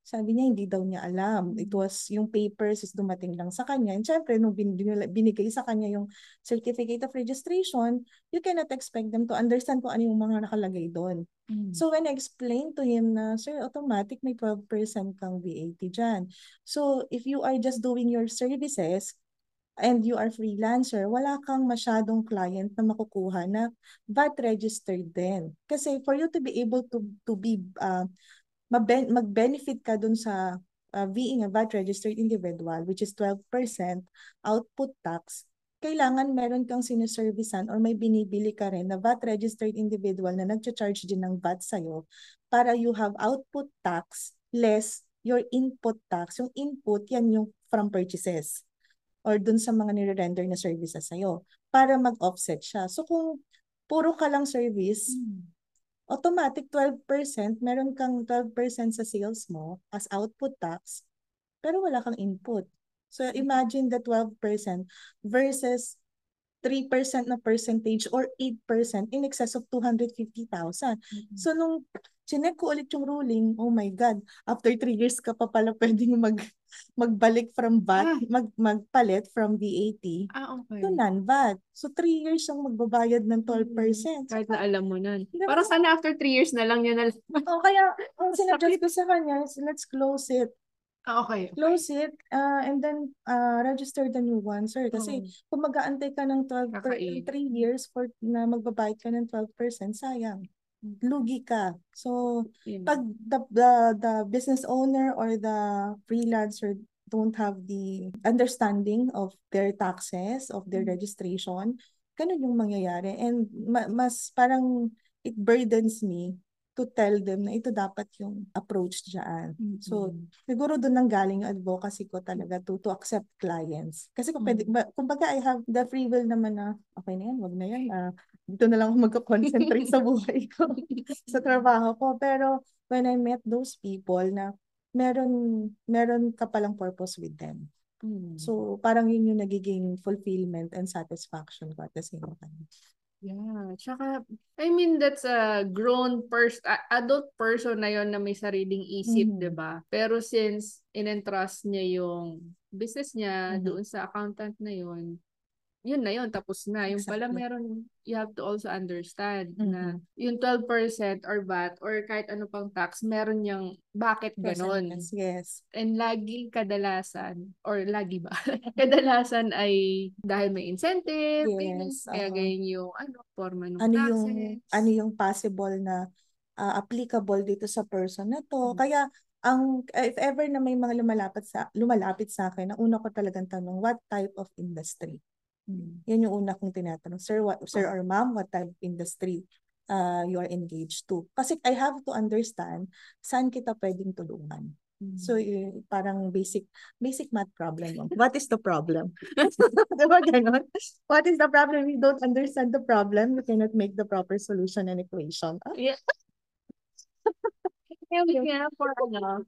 Sabi niya, hindi daw niya alam. It was, yung papers is dumating lang sa kanya. And syempre, nung bin, binigay sa kanya yung certificate of registration, you cannot expect them to understand kung ano yung mga nakalagay doon. Mm. So when I explained to him na, sir, automatic may twelve percent kang V A T dyan. So if you are just doing your services and you are freelancer, wala kang masyadong client na makukuha na V A T registered din. Kasi for you to be able to, to be... Uh, mag-benefit ka dun sa uh, being a V A T registered individual, which is twelve percent output tax, kailangan meron kang sinuservisan or may binibili ka rin na V A T registered individual na nag-charge din ng V A T sa'yo para you have output tax less your input tax. Yung input, yan yung from purchases or dun sa mga nire-render na services sa'yo para mag-offset siya. So kung puro ka lang service, hmm. automatic twelve percent, meron kang twelve percent sa sales mo as output tax, pero wala kang input. So imagine the twelve percent versus three percent na percentage or eight percent in excess of two hundred fifty thousand. Mm-hmm. So nung chinek ko ulit yung ruling, oh my God, after three years ka pa pala pwedeng mag, magbalik from V A T, ah. mag, magpalit from V A T ah, okay. to non-V A T. So three years ang magbabayad ng twelve percent. Mm-hmm. Kahit na alam mo nun. Diba? Parang sana after three years na lang yun alaman. O oh, kaya, ang sinadjust ko sa kanya is let's close it. Ah, okay, okay. Close it uh, and then uh, register the new one, sir. Kasi oh. kung mag-aantay ka ng twelve okay. three years for na magbabayad ka ng twelve percent, sayang. Lugi ka. So, yeah. pag the, the, the business owner or the freelancer don't have the understanding of their taxes, of their mm-hmm. registration, ganun yung mangyayari. And ma mas parang it burdens me to tell them na ito dapat yung approach diyan. Mm-hmm. So, siguro doon nang galing yung advocacy ko talaga to, to accept clients. Kasi kung mm-hmm. pwede, kumbaga I have the free will naman na, okay na yan, wag na yan. Uh, dito na lang ako magka-concentrate sa buhay ko, sa trabaho ko. Pero when I met those people na meron, meron ka palang purpose with them. Mm-hmm. So, parang yun yung nagiging fulfillment and satisfaction ko at the same time. Yeah, tsaka, I mean, that's a grown person, adult person na yon na may sariling isip, mm-hmm. diba? Pero since in-entrust niya yung business niya mm-hmm. doon sa accountant na yon, yun na yun, tapos na. Yung exactly. pala meron, you have to also understand mm-hmm. na yung twelve percent or V A T or kahit ano pang tax, meron yung bakit ganon. Yes. And lagi kadalasan, or lagi ba? kadalasan ay dahil may incentive, yes, kaya uh-huh. ganyan yung ano, forma ng ano taxes. Yung, ano yung possible na uh, applicable dito sa person na to. Mm-hmm. Kaya, ang if ever na may mga lumalapit sa lumalapit sa akin, ang una ko talagang tanong, what type of industry? Hmm. Yan yung una kong tinatanong, sir what, sir or ma'am, what type of industry uh, you are engaged to? Kasi I have to understand saan kita pwedeng tulungan. Hmm. So uh, parang basic basic math problem. What is the problem? Diba ganon? What is the problem? We don't understand the problem. We cannot make the proper solution and equation. Huh? Yeah. Yeah, for ano,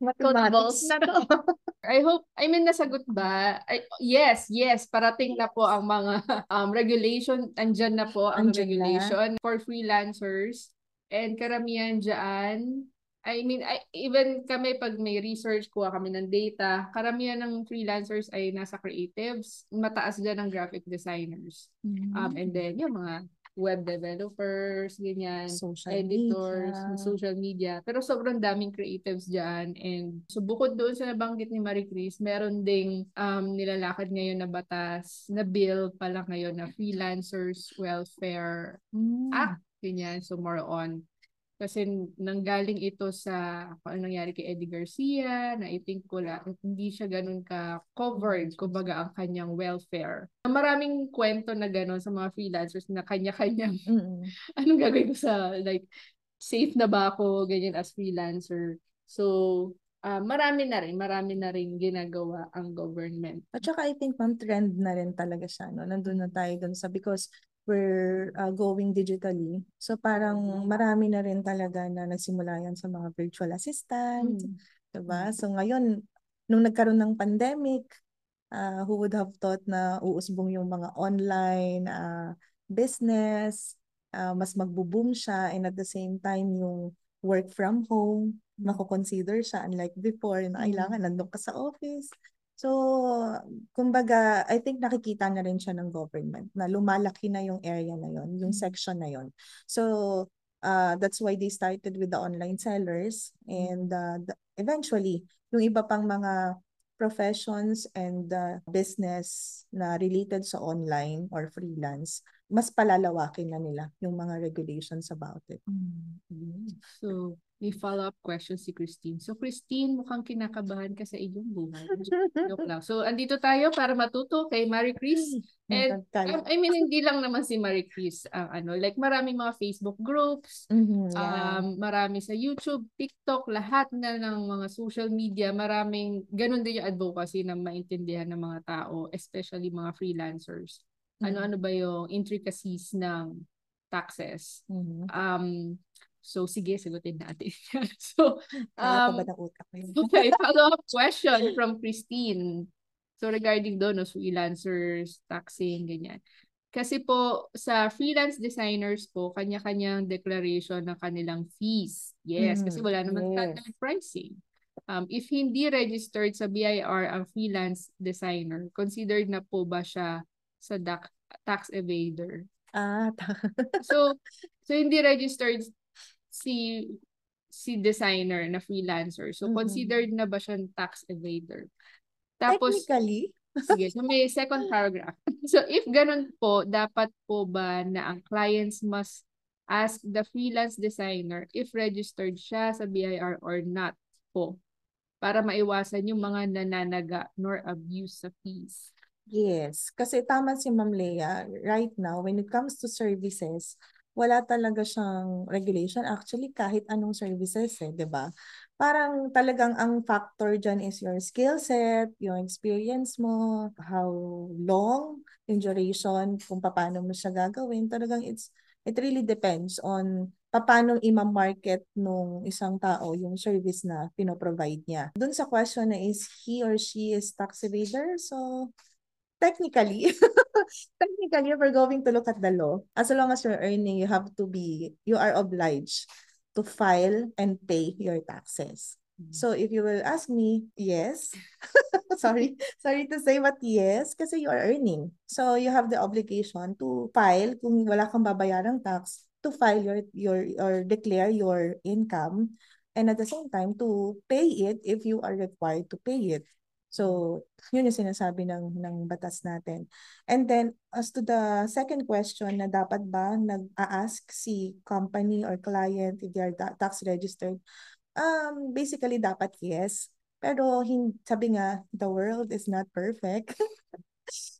mathematics na to. I hope, I mean, nasagot ba? I, yes, yes, parating na po ang mga um, regulation, andyan na po ang andyan regulation na. For freelancers and karamihan dyan. I mean, I, even kami pag may research, kuha kami ng data, karamihan ng freelancers ay nasa creatives, mataas dyan ang graphic designers. Mm-hmm. um, and then yung mga web developers, ganyan, social editors, media. social media. Pero sobrang daming creatives dyan. And so bukod doon sa nabanggit ni Maricris, meron ding um, nilalakad ngayon na batas, na bill pala ngayon na Freelancers Welfare mm. Act. Ganyan, so more on. Kasi nanggaling ito sa ano nangyari kay Eddie Garcia, na iting ko lang, hindi siya ganun ka-covered, kumbaga ang kanyang welfare. Maraming kwento na ganun sa mga freelancers na kanya-kanya. Mm-hmm. Anong gagawin ko sa, like, safe na ba ako, ganyan as freelancer? So, uh, marami na rin, marami na rin ginagawa ang government. At saka I think, ma'am, trend na rin talaga siya, no? Nandun na tayo dun sa, because, we're uh, going digitally. So parang marami na rin talaga na nagsimula yan sa mga virtual assistant. Mm. Diba? So ngayon, nung nagkaroon ng pandemic, uh, who would have thought na uusbong yung mga online uh, business, uh, mas magbo-boom siya, and at the same time yung work from home, mako-consider siya unlike before na kailangan nandun ka sa office. So, kumbaga, I think nakikita na rin siya ng government na lumalaki na yung area na yon, yung section na yon. So, uh, that's why they started with the online sellers and uh, the, eventually, yung iba pang mga professions and uh, business na related sa online or freelance, mas palalawakin na nila yung mga regulations about it. Mm-hmm. So, may follow-up question si Christine. So, Christine, mukhang kinakabahan ka sa iyong buhay. So, andito tayo para matuto kay Maricris. And, I mean, hindi lang naman si Maricris ang uh, ano. Like, maraming mga Facebook groups, mm-hmm, yeah. um, marami sa YouTube, TikTok, lahat na ng mga social media. Maraming, ganun din yung advocacy na maintindihan ng mga tao, especially mga freelancers. Mm-hmm. Ano-ano ba yung intricacies ng taxes? Mm-hmm. Um... So, sige, sagutin natin. So, um, okay, follow-up question from Christine. So, regarding doon, no, freelancers, taxing, ganyan. Kasi po, sa freelance designers po, kanya-kanyang declaration ng kanilang fees. Yes, mm, kasi wala naman yes. standard pricing. Um, if hindi registered sa B I R ang freelance designer, considered na po ba siya sa tax evader? Ah, so, so, hindi registered si si designer na freelancer. So, mm-hmm. considered na ba siyang tax evader? Tapos, technically? Sige, so may second paragraph. So, if ganun po, dapat po ba na ang clients must ask the freelance designer if registered siya sa B I R or not po para maiwasan yung mga nananaga nor abuse sa fees? Yes. Kasi tama si Ma'am Lea, right now, when it comes to services, wala talaga siyang regulation. Actually, kahit anong services eh, di ba? Parang talagang ang factor dyan is your skill set, yung experience mo, how long, yung duration, kung paano mo siya gagawin. Talagang it's, it really depends on paano ima-market nung isang tao yung service na pinoprovide niya. Dun sa question na is he or she is tax evader, so... Technically, technically, if we're going to look at the law, as long as you're earning, you have to be, you are obliged to file and pay your taxes. So if you will ask me, yes. Sorry. Sorry to say, but yes, kasi you are earning. So you have the obligation to file, kung wala kang babayarang tax, to file your, your or declare your income, and at the same time to pay it if you are required to pay it. So yun yung sinasabi ng, ng batas natin. And then as to the second question na dapat ba nag-a-ask si company or client if they are tax registered, Um, basically, dapat yes. Pero sabi nga, the world is not perfect.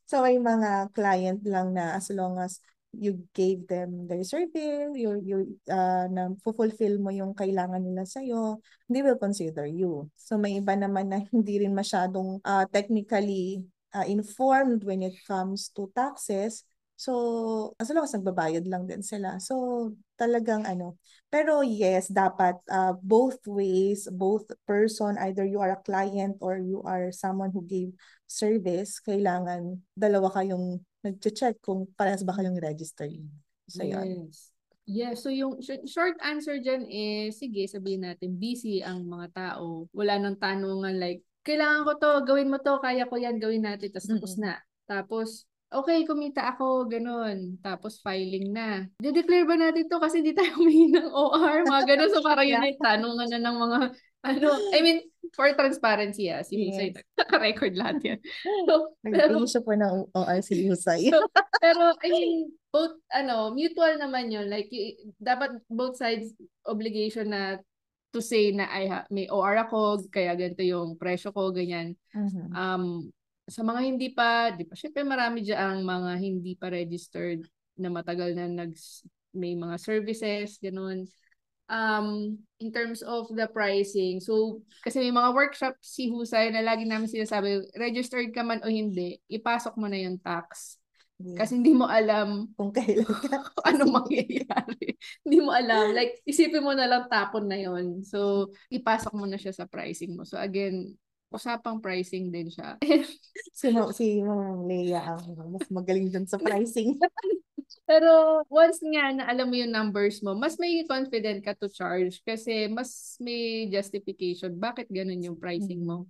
So may mga client lang na as long as you gave them their survey, you, you, uh, na fulfill mo yung kailangan nila sa'yo, they will consider you. So may iba naman na hindi rin masyadong uh, technically uh, informed when it comes to taxes. So as long as nagbabayad lang din sila. So talagang ano. Pero yes, dapat uh, both ways, both person, either you are a client or you are someone who gave service, kailangan dalawa kayong nag-check kung parehas ba kayong registered. So yun. Yes. Yeah, so yung short answer dyan eh, sige, sabihin natin, busy ang mga tao. Wala nang tanungan like, kailangan ko to, gawin mo to, kaya ko yan, gawin natin, tapos tapos mm-hmm. na. Tapos, okay, kumita ako, ganun. Tapos filing na. De-declare ba natin to kasi hindi tayo humingi ng O R? Mga ganun. So parang yun yung tanungan na ng mga, ano, I mean, for transparency, ah, si Husay, yes. Naka-record lahat yan. So, nag-issue po ng O R si Husay. So, pero, I mean, both, ano, mutual naman yun. Like, dapat both sides obligation na to say na I ha may O R ako, kaya ganito yung presyo ko, ganyan. Uh-huh. Um, sa mga hindi pa, di ba, syempre marami dyan ang mga hindi pa registered na matagal na nag, may mga services, ganun. Um, in terms of the pricing, so, kasi may mga workshop si Husay na lagi namin sinasabi, registered ka man o hindi, ipasok mo na yung tax. Yeah. Kasi hindi mo alam kung kailan ka, ano mangyayari. Hindi mo alam. Like, isipin mo na lang tapon na yun. So, ipasok mo na siya sa pricing mo. So, again, usapang pricing din siya. Si Ma'am si Lea ang mas magaling dun sa pricing. Pero once nga na alam mo yung numbers mo, mas may confident ka to charge kasi mas may justification bakit ganun yung pricing mo.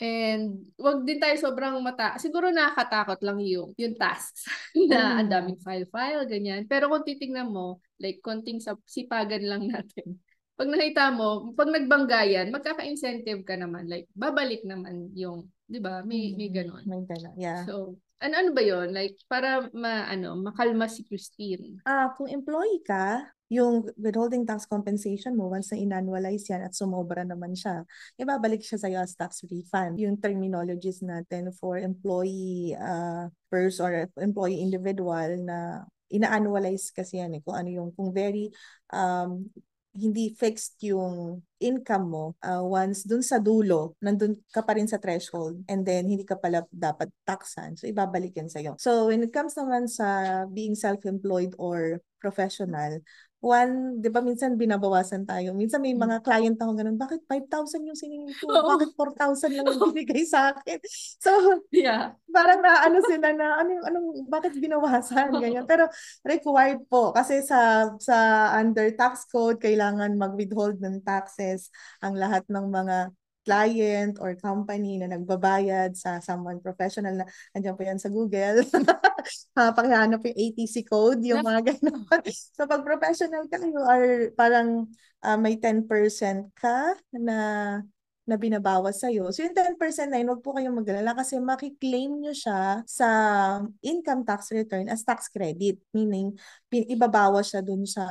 And wag din tayo sobrang mata. Siguro nakakatakot lang yung yung tasks na ang daming file-file, ganyan. Pero kung titingnan mo, like konting sipagan lang natin. Pag nakita mo, pag nagbanggayan, magkaka-incentive ka naman. Like, babalik naman yung, di ba? May, may ganun. May ganun, yeah. So, ano, ano ba yun? Like, para ma, ano, makalma si Christine. Ah, kung employee ka, yung withholding tax compensation mo, once na in-annualize yan at sumobra naman siya, ibabalik siya sa'yo as tax refund. Yung terminologies natin for employee uh, first or employee individual na ina-annualize kasi yan eh. Kung ano yung, kung very, um, hindi fixed yung income mo, uh, once dun sa dulo, nandun ka pa rin sa threshold and then hindi ka pala dapat taxan. So, ibabalik yan sa'yo. So, when it comes naman sa being self-employed or professional, one, di ba minsan binabawasan tayo. Minsan may mga client ako ganun, bakit five thousand yung siningin ko? Bakit four thousand lang yung binigay sa akin? So, yeah. Parang na ano sila na, anong, anong, bakit binawasan? Ganyan. Pero required po. Kasi sa, sa under tax code, kailangan mag-withhold ng taxes ang lahat ng mga client or company na nagbabayad sa someone professional na andiyan po yan sa Google. uh, Paghanap yung A T C code, yung mga gano'n. So pag professional ka, you are parang uh, may ten percent ka na, na binabawas sa'yo. So yung ten percent na yun, huwag po kayong mag-alala kasi makiklaim nyo siya sa income tax return as tax credit. Meaning, ibabawas siya dun sa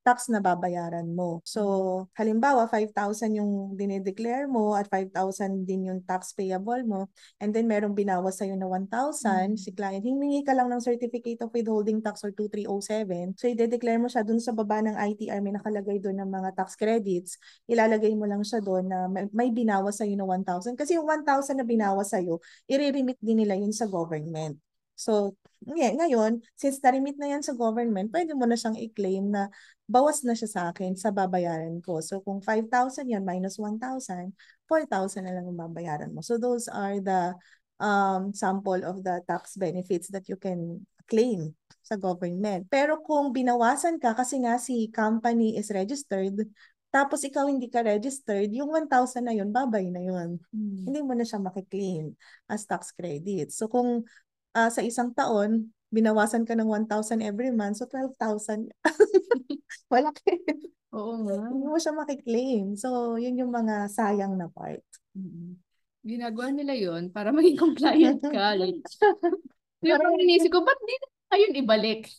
tax na babayaran mo. So, halimbawa, five thousand yung dinideclare mo at five thousand din yung tax payable mo. And then, merong binawas sa'yo na one thousand. Mm. Si client, hiningi ka lang ng Certificate of Withholding Tax or two three zero seven. So, i-declare mo siya dun sa baba ng I T R. May nakalagay dun ng mga tax credits. Ilalagay mo lang siya dun na may binawas sa'yo na one thousand. Kasi yung one thousand na binawas sa'yo, i-remit din nila yun sa government. So, yeah, ngayon, since na-remit na yan sa government, pwede mo na siyang i-claim na bawas na siya sa akin sa babayaran ko. So, kung five thousand yan minus one thousand, four thousand na lang ang babayaran mo. So, those are the um, sample of the tax benefits that you can claim sa government. Pero kung binawasan ka, kasi nga si company is registered, tapos ikaw hindi ka registered, yung one thousand na yun, babay na yun. Hmm. Hindi mo na siya makiklaim as tax credit. So kung uh, sa isang taon, binawasan ka ng one thousand every month, so twelve thousand. Wala ka. Oo nga. Hindi mo siya makiklaim. So yun yung mga sayang na part. Hmm. Ginagawa nila yun para maging compliant ka. Pero inisip ko, ba't di na ayun ibalik?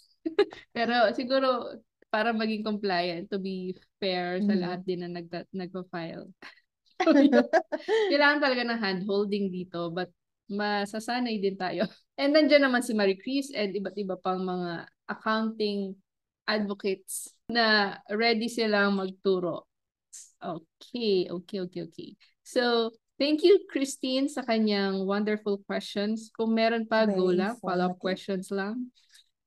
Pero siguro, para maging compliant, to be fair sa lahat din na nag- nagpa-file. So, kailangan talaga ng hand-holding dito, but masasanay din tayo. And nandiyan naman si Maricris and iba't iba pang mga accounting advocates na ready silang magturo. Okay, okay, okay, okay. So, thank you, Christine, sa kanyang wonderful questions. Kung meron pa, very go lang. Follow-up questions lang.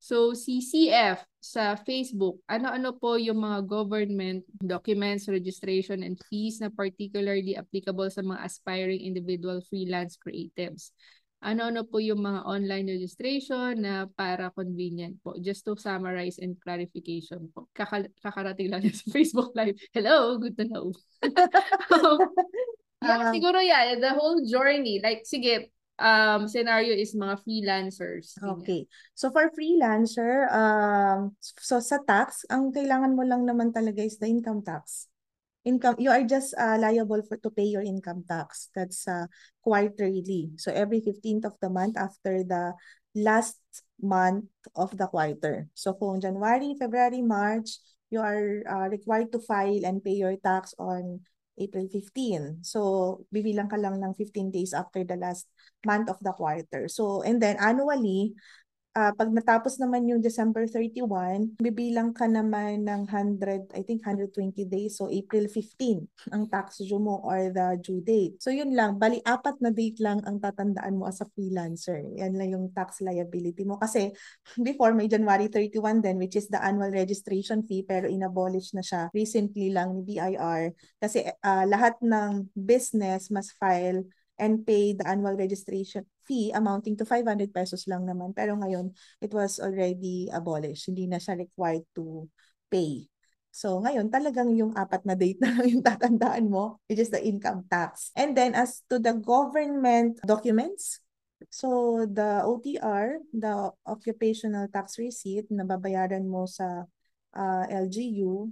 So, si C F sa Facebook, ano-ano po yung mga government documents, registration, and fees na particularly applicable sa mga aspiring individual freelance creatives? Ano-ano po yung mga online registration na para convenient po? Just to summarize and clarification po. Kaka kakarating lang sa Facebook Live. Hello, good to know. um, yeah, siguro yeah, the whole journey. Like, sige, um scenario is mga freelancers. Okay. So for freelancer, um so sa tax, ang kailangan mo lang naman talaga is the income tax. Income, you are just uh, liable for to pay your income tax. That's uh, quarterly. So every fifteenth of the month after the last month of the quarter. So kung January, February, March, you are uh, required to file and pay your tax on April fifteenth. So, bibilang ka lang ng fifteen days after the last month of the quarter. So, and then annually, uh, pag natapos naman yung December thirty-first, bibilang ka naman ng one hundred, I think one hundred twenty days. So, April fifteenth ang tax due mo or the due date. So, yun lang. Bali, apat na date lang ang tatandaan mo as a freelancer. Yan lang yung tax liability mo. Kasi, before may January thirty-first then, which is the annual registration fee, pero inabolish na siya recently lang ni B I R. Kasi uh, lahat ng business must file and pay the annual registration fee amounting to five hundred pesos lang naman. Pero ngayon, it was already abolished. Hindi na siya required to pay. So ngayon, talagang yung apat na date na yung tatandaan mo, which is the income tax. And then as to the government documents, so the O T R, the Occupational Tax Receipt, nababayaran mo sa uh, L G U.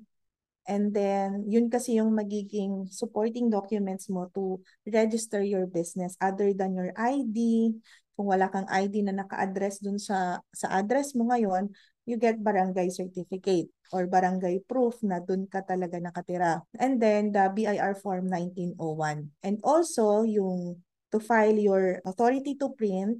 And then, yun kasi yung magiging supporting documents mo to register your business other than your I D. Kung wala kang I D na naka-address dun sa, sa address mo ngayon, you get barangay certificate or barangay proof na dun ka talaga nakatira. And then, the B I R Form nineteen oh one. And also, yung to file your authority to print,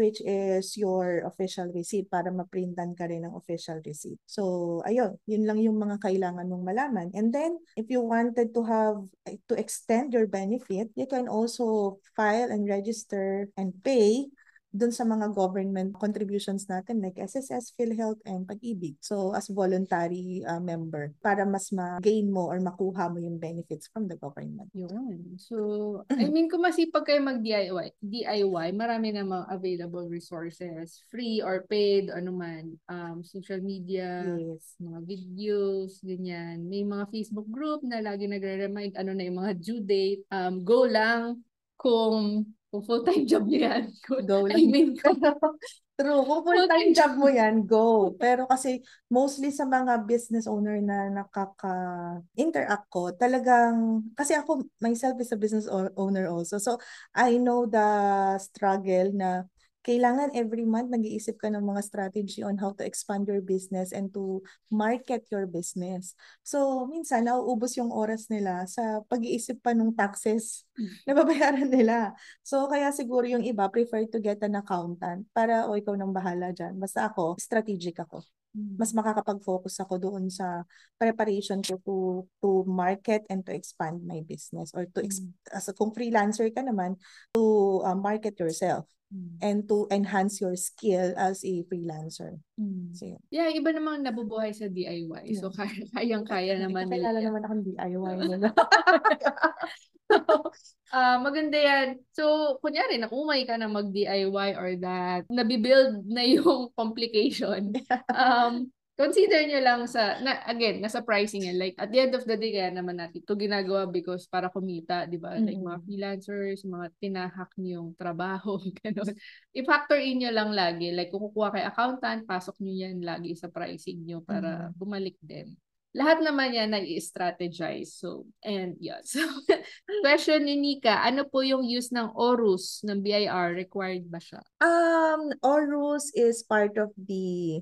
which is your official receipt para maprintan ka rin ng official receipt. So, ayun, yun lang yung mga kailangan mong malaman. And then, if you wanted to have, to extend your benefit, you can also file and register and pay dun sa mga government contributions natin like S S S, PhilHealth, and Pag-I B I G. So, as voluntary uh, member para mas ma-gain mo or makuha mo yung benefits from the government. Yun. So, I mean, kung masipag kayo mag-D I Y, D I Y, marami namang available resources, free or paid, ano man, um, social media, yes, mga videos, ganyan. May mga Facebook group na lagi nagre-remind ano na yung mga due date. Um, go lang kung Kung full-time job niya yan, go. go I mean, go. True. Kung full-time job mo yan, go. Pero kasi mostly sa mga business owner na nakaka-interact ko, talagang, kasi ako myself is a business owner also. So, I know the struggle na kailangan every month nag-iisip ka ng mga strategy on how to expand your business and to market your business. So, minsan, nauubos yung oras nila sa pag-iisip pa ng taxes na babayaran nila. So, kaya siguro yung iba prefer to get an accountant para o oh, ikaw nang bahala dyan. Basta ako, strategic ako. Mas makakapag-focus ako doon sa preparation ko to, to market and to expand my business. Or to, as a, kung freelancer ka naman, to uh, market yourself. And to enhance your skill as a freelancer. Mm. So, yeah, iba namang nabubuhay sa D I Y. Yeah. So, kayang-kaya naman. Kakilala naman akong D I Y. uh, maganda yan. So, kunyari, nakumay ka na mag-D I Y or that, nabibuild na yung complication. Um, Consider nyo lang sa, na, again, nasa pricing yan. Like, at the end of the day, kaya naman natin ito ginagawa because para kumita, di ba? Mm-hmm. Like, mga freelancers, mga tinahak niyong trabaho, gano'n. I-factor in nyo lang lagi. Like, kung kukuha kay accountant, pasok nyo yan lagi sa pricing nyo para mm-hmm. bumalik din. Lahat naman yan nai-strategize. So, and yeah. So, question ni Nika, ano po yung use ng O R U S ng B I R? Required ba siya? Um, O R U S is part of the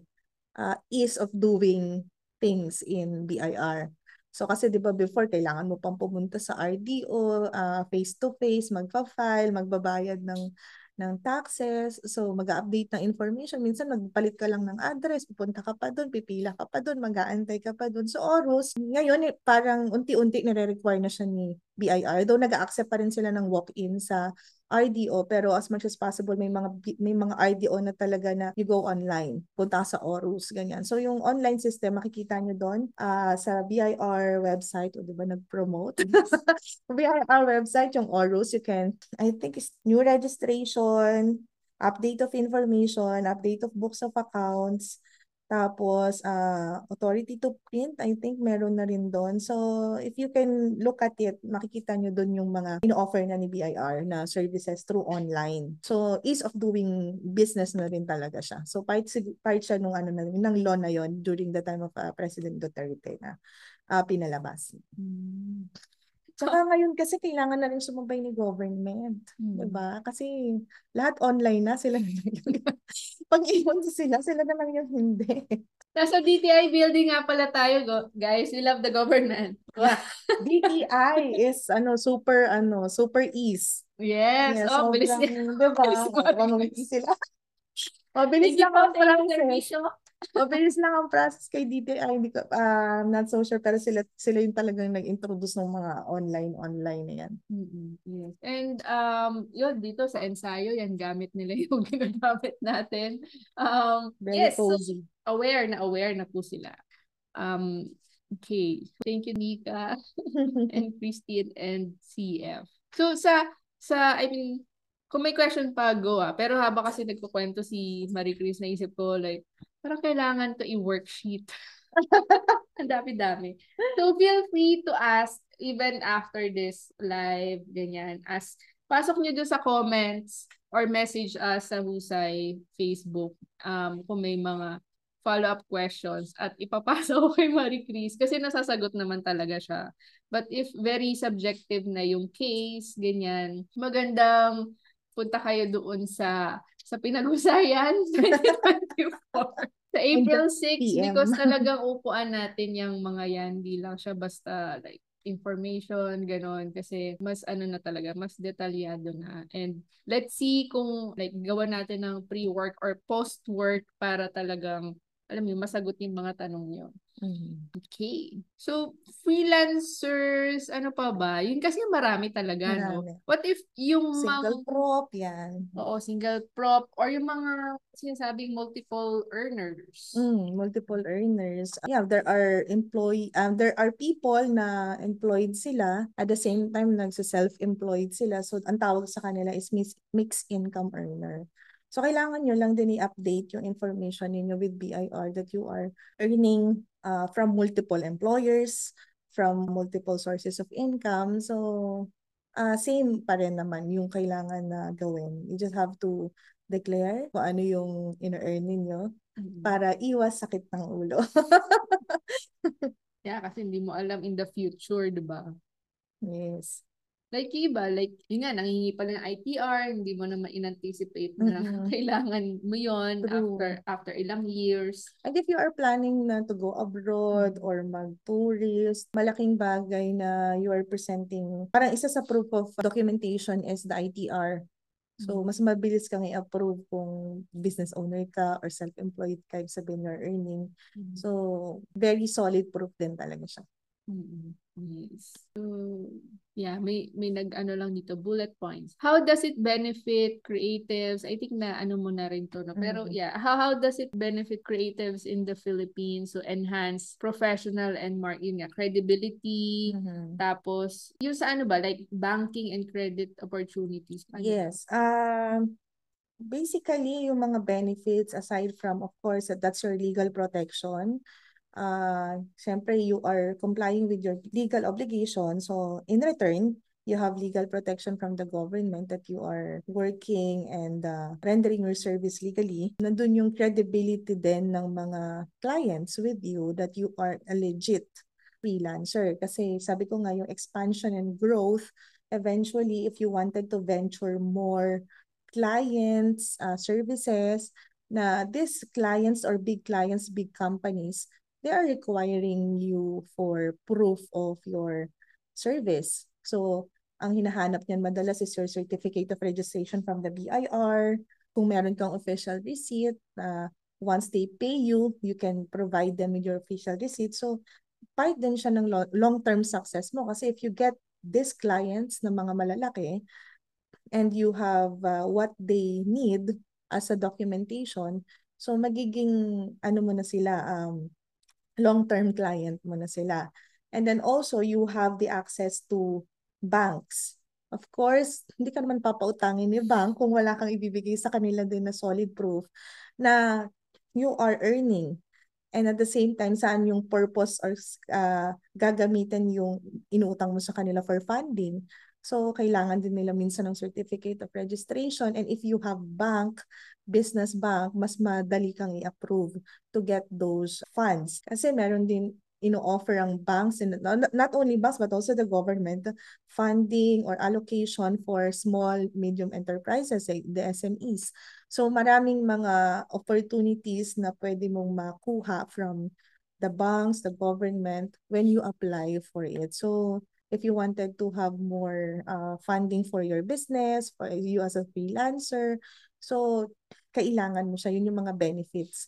uh, ease of doing things in B I R. So, kasi di ba before, kailangan mo pang pumunta sa R D O, uh, face-to-face, magpa-file, magbabayad ng ng taxes, so mag-update ng information. Minsan magpalit ka lang ng address, pupunta ka pa doon, pipila ka pa doon, mag-aantay ka pa doon. So O R U S, ngayon eh, parang unti-unti nire-require na siya ni B I R. Though nag-accept pa rin sila ng walk-in sa R D O, pero as much as possible may mga may mga R D O na talaga na you go online, punta sa O R U S, ganyan. So yung online system makikita nyo doon uh, sa B I R website, o di ba nag-promote? B I R website yung O R U S, you can, I think it's new registration, update of information, update of books of accounts, tapos uh, authority to print, I think meron na rin doon. So if you can look at it, makikita nyo doon yung mga in-offer na ni B I R na services through online. So ease of doing business na rin talaga siya. So part, part siya nung ano na, ng law na yon during the time of uh, President Duterte na uh, pinalabas. Hmm. Tsaka ngayon kasi kailangan na rin sumabay ni government. Hmm. Diba? Kasi lahat online na sila. Pag-iwan sila, sila na lang yung hindi. Nasa D T I building nga pala tayo, guys. We love the government. Wow. D T I is ano super ano super ease. Yes. yes oh, bilis lang. Diba? Mabilis sila. Mabilis lang ang process. Mabilis lang ang process kay D T I. Hindi ko, uh, not so sure, pero sila, sila yung talagang nag-introduce ng mga online-online na yan. Mm-hmm. Yes. And um, yun, dito sa ensayo, yan gamit nila yung ginagamit natin. Um, Very yes, cozy. So, aware na aware na po sila. Um, okay. Thank you, Nika and Christine and C F. So sa, sa I mean, kung may question pa, go ah. Pero haba kasi nagkukwento si Maricris, naisip ko like, parang kailangan to i-worksheet. Ang dami-dami. So feel free to ask even after this live, ganyan. Ask, pasok nyo doon sa comments or message us sa Husay Facebook um, kung may mga follow-up questions at ipapasa ko kay Maricris kasi nasasagot naman talaga siya. But if very subjective na yung case, ganyan, magandang punta kayo doon sa sa pinag-usayan twenty twenty-four. Sa April sixth, because talagang upuan natin yung mga yan, di lang siya basta like information, ganon, kasi mas ano na talaga, mas detalyado na. And let's see kung like gawa natin ng pre-work or post-work para talagang, alam niyo, masagot yung mga tanong niyo. Okay. So, freelancers, ano pa ba? Yun kasi marami talaga, marami. No? What if yung single mga... prop, yan. Oo, single prop. Or yung mga sinasabing multiple earners. Mm, multiple earners. Yeah, there are employee... Um, there are people na employed sila. At the same time, nagsa-self-employed sila. So, ang tawag sa kanila is mixed income earner. So, kailangan nyo lang din i-update yung information ninyo with B I R that you are earning uh, from multiple employers, from multiple sources of income. So, uh, same pa rin naman yung kailangan na gawin. You just have to declare kung ano yung in-earn ninyo mm-hmm. para iwas sakit ng ulo. Yeah, kasi hindi mo alam in the future, diba? Yes. Like iba, like yun nga, nangingi pa ng I T R, hindi mo naman in-anticipate na mm-hmm. kailangan mo yun after, after ilang years. And if you are planning na to go abroad or mag-tourist, malaking bagay na you are presenting, parang isa sa proof of documentation is the I T R. So, mas mabilis kang i-approve kung business owner ka or self-employed ka, yung sabihin you're earning. Mm-hmm. So, very solid proof din talaga siya. Mm-hmm. Yes. So, yeah, may may nag-ano lang dito, bullet points. How does it benefit creatives? I think na ano mo na rin to, no? Pero yeah, how how does it benefit creatives in the Philippines? So enhance professional and marketing credibility. Mm-hmm. Tapos, yung sa ano ba, like banking and credit opportunities. Ano yes. Um Basically, yung mga benefits, aside from, of course, that's your legal protection. Uh, Siyempre, you are complying with your legal obligation. So, in return, you have legal protection from the government that you are working and uh, rendering your service legally. Nandun yung credibility din ng mga clients with you that you are a legit freelancer. Kasi sabi ko nga, yung expansion and growth, eventually, if you wanted to venture more clients, uh, services, na these clients or big clients, big companies, they are requiring you for proof of your service. So, ang hinahanap niyan madalas is your certificate of registration from the B I R. Kung meron kang official receipt, uh, once they pay you, you can provide them with your official receipt. So, part din siya ng long-term success mo. Kasi if you get these clients na mga malalaki, and you have uh, what they need as a documentation, so magiging ano mo na sila, um, long-term client mo na sila. And then also, you have the access to banks. Of course, hindi ka naman papautangin ni bank kung wala kang ibibigay sa kanila din na solid proof na you are earning. And at the same time, saan yung purpose or uh, gagamitin yung inuutang mo sa kanila for funding. So, kailangan din nila minsan ng certificate of registration. And if you have bank, business bank, mas madali kang i-approve to get those funds. Kasi meron din ino-offer ang banks, and not only banks but also the government, funding or allocation for small, medium enterprises, the S M Es. So, maraming mga opportunities na pwede mong makuha from the banks, the government, when you apply for it. So, if you wanted to have more uh, funding for your business, for you as a freelancer, so kailangan mo siya. Yun yung mga benefits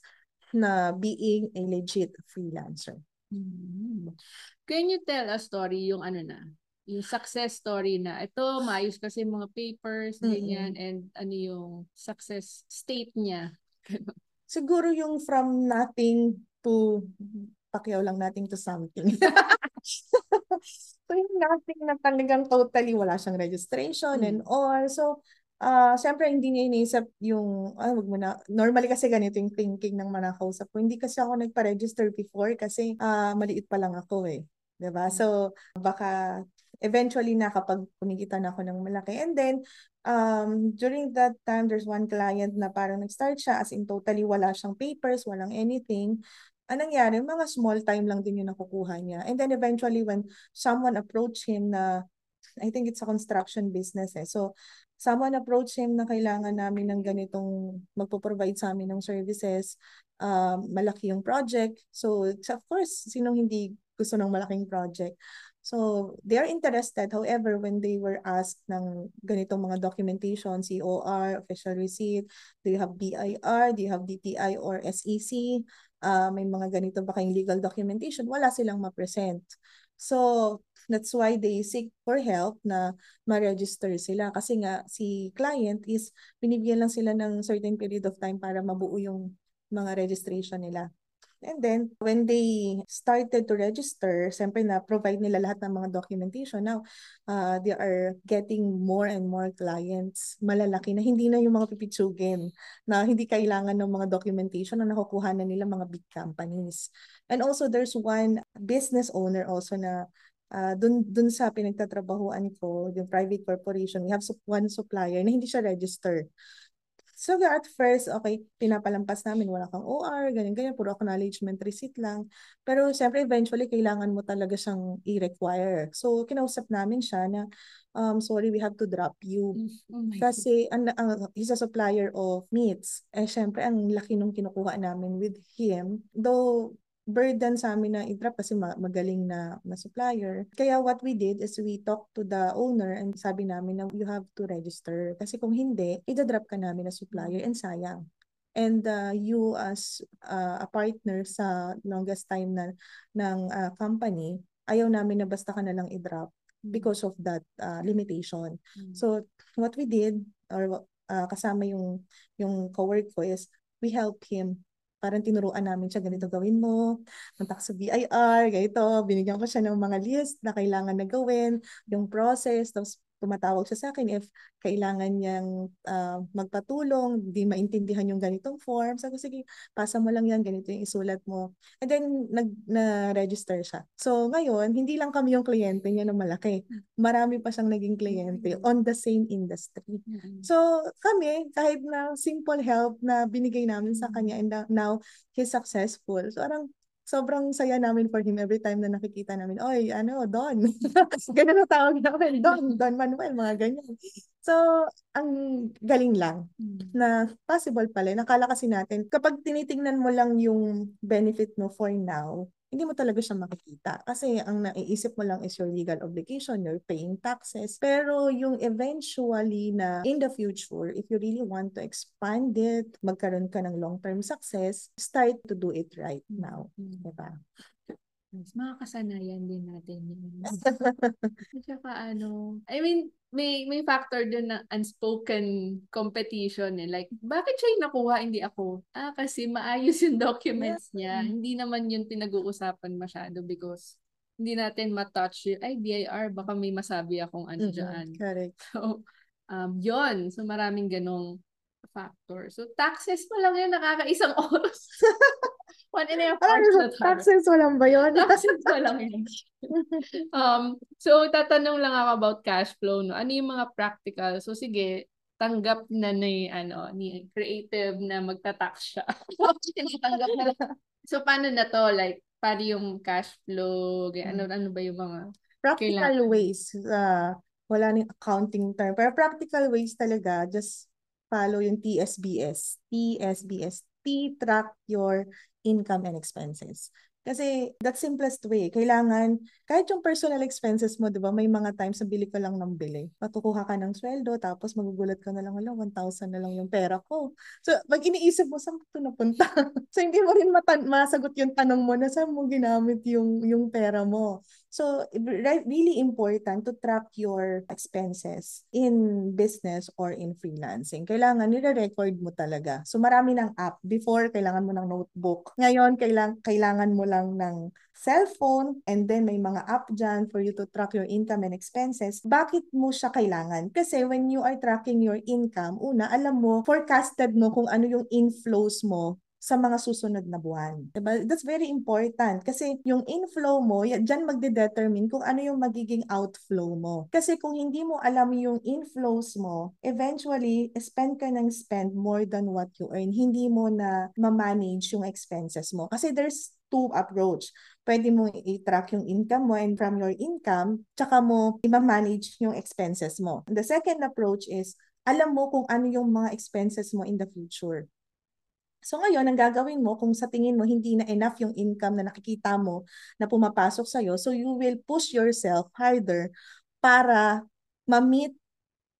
na being a legit freelancer. Mm-hmm. Can you tell a story, yung ano na, yung success story na, ito, maayos kasi mga papers, mm-hmm. ganyan, and ano yung success state niya? Siguro yung from nothing to, pakiyaw lang natin to something. So, yung nothing na talagang totally wala siyang registration mm. and all. So, uh, syempre, hindi niya iniisip yung, ah, wag mo na, normally kasi ganito yung thinking ng mga kausap ko. Hindi kasi ako nagpa-register before kasi uh, maliit pa lang ako eh. Diba? Mm. So, baka eventually nakapag kumikita na ako ng malaki. And then, um, during that time, there's one client na parang nag-start siya as in totally wala siyang papers, walang anything. Ang nangyari, mga small time lang din yung nakukuha niya. And then eventually when someone approached him na, I think it's a construction business eh. So, someone approached him na kailangan namin ng ganitong magpo-provide sa amin ng services. Um, malaki yung project. So, of course, sinong hindi gusto ng malaking project? So, they are interested. However, when they were asked ng ganitong mga documentation, C O R, official receipt, do you have B I R, do you have D T I or S E C, Uh, may mga ganito ba kayong legal documentation, wala silang ma-present. So, that's why they seek for help na ma-register sila. Kasi nga, si client is, binibigyan lang sila ng certain period of time para mabuo yung mga registration nila. And then, when they started to register, siyempre na-provide nila lahat ng mga documentation. Now, uh, they are getting more and more clients malalaki na hindi na yung mga pipitsugin, na hindi kailangan ng mga documentation na nakukuha na nila mga big companies. And also, there's one business owner also na uh, dun, dun sa pinagtatrabahoan ko, yung private corporation, we have one supplier na hindi siya registered. So at first, okay, pinapalampas namin, wala kang O R, ganyan-ganyan, puro acknowledgement receipt lang. Pero siyempre, eventually, kailangan mo talaga siyang i-require. So, kinausap namin siya na, um, sorry, we have to drop you. Oh Kasi, an, an, he's a supplier of meats. Eh, siyempre, ang laki nung kinukuha namin with him. Though, burden sa amin na i-drop kasi magaling na, na supplier. Kaya what we did is we talked to the owner and sabi namin na you have to register. Kasi kung hindi, i-drop ka namin na supplier and sayang. And uh, you as uh, a partner sa longest time na, ng uh, company, ayaw namin na basta ka na lang i-drop because of that uh, limitation. Mm-hmm. So what we did, or uh, kasama yung, yung co-work ko is we help him. Parang tinuruan namin siya, ganito gawin mo, punta ka sa B I R, ganito, binigyan ko siya ng mga list na kailangan na gawin, yung process, tapos tumatawag siya sa akin if kailangan niyang uh, magpatulong, di maintindihan yung ganitong form. Sabi ko, sige, pasa mo lang yan, ganito yung isulat mo. And then, nag-register siya. So, ngayon, hindi lang kami yung kliyente niya na malaki. Marami pa siyang naging kliyente on the same industry. So, kami, kahit na simple help na binigay namin sa kanya and now, he's successful. So, arang, sobrang saya namin for him every time na nakikita namin, oy, ano, Don. Ganun ang tawag namin, Don, Don Manuel, mga ganyan. So, ang galing lang na possible pala. Nakala kasi natin, kapag tinitingnan mo lang yung benefit mo for now, hindi mo talaga siya makikita. Kasi ang naiisip mo lang is your legal obligation, your paying taxes. Pero yung eventually na in the future, if you really want to expand it, magkaroon ka ng long-term success, start to do it right now. Diba? Yes, mga kasanayan din natin yun. At saka ano, I mean, may may factor dun na unspoken competition eh. Like, bakit siya yung nakuha, hindi ako? Ah, kasi maayos yung documents niya. Hindi naman yun pinag-uusapan masyado because hindi natin matouch yun. Ay, B I R, baka may masabi akong ano dyan. Mm-hmm, correct. So, um, yun. So, maraming ganong factor. So, taxes mo lang yun, nakakaisang oras. One and a half hours. Taxes walang ba yun? Taxes walang yun. um, so, tatanong lang ako about cash flow. No? Ano yung mga practical? So, sige, tanggap na ni, ano, ni creative na magta-tax siya. Tinatanggap na lang. So, paano na to? Like, paano yung cash flow? Ano, ano ba yung mga practical kailangan? Ways? Uh, wala nang accounting term. Pero practical ways talaga, just follow yung T S B S. T S B S. T-track your income and expenses. Kasi that's simplest way. Kailangan, kahit yung personal expenses mo, di ba, may mga times na bili ko lang ng bili. Matukuha ka ng sweldo, tapos magugulat ka na lang, wala, one thousand na lang yung pera ko. So, pag iniisip mo, saan ito napunta? So, hindi mo rin masagot yung tanong mo na saan mo ginamit yung, yung pera mo. So, really important to track your expenses in business or in freelancing. Kailangan nire-record mo talaga. So, marami ng app. Before, kailangan mo ng notebook. Ngayon, kailang, kailangan mo lang ng cellphone, and then may mga app dyan for you to track your income and expenses. Bakit mo siya kailangan? Kasi when you are tracking your income, una, alam mo, forecasted mo kung ano yung inflows mo sa mga susunod na buwan. Diba? That's very important kasi yung inflow mo, dyan magde-determine kung ano yung magiging outflow mo. Kasi kung hindi mo alam yung inflows mo, eventually, spend ka ng spend more than what you earn. Hindi mo na ma-manage yung expenses mo. Kasi there's two approach. Pwede mo i-track yung income mo and from your income, tsaka mo i-manage yung expenses mo. The second approach is, alam mo kung ano yung mga expenses mo in the future. So ngayon, ang gagawin mo, kung sa tingin mo hindi na enough yung income na nakikita mo na pumapasok sa'yo, so you will push yourself harder para ma-meet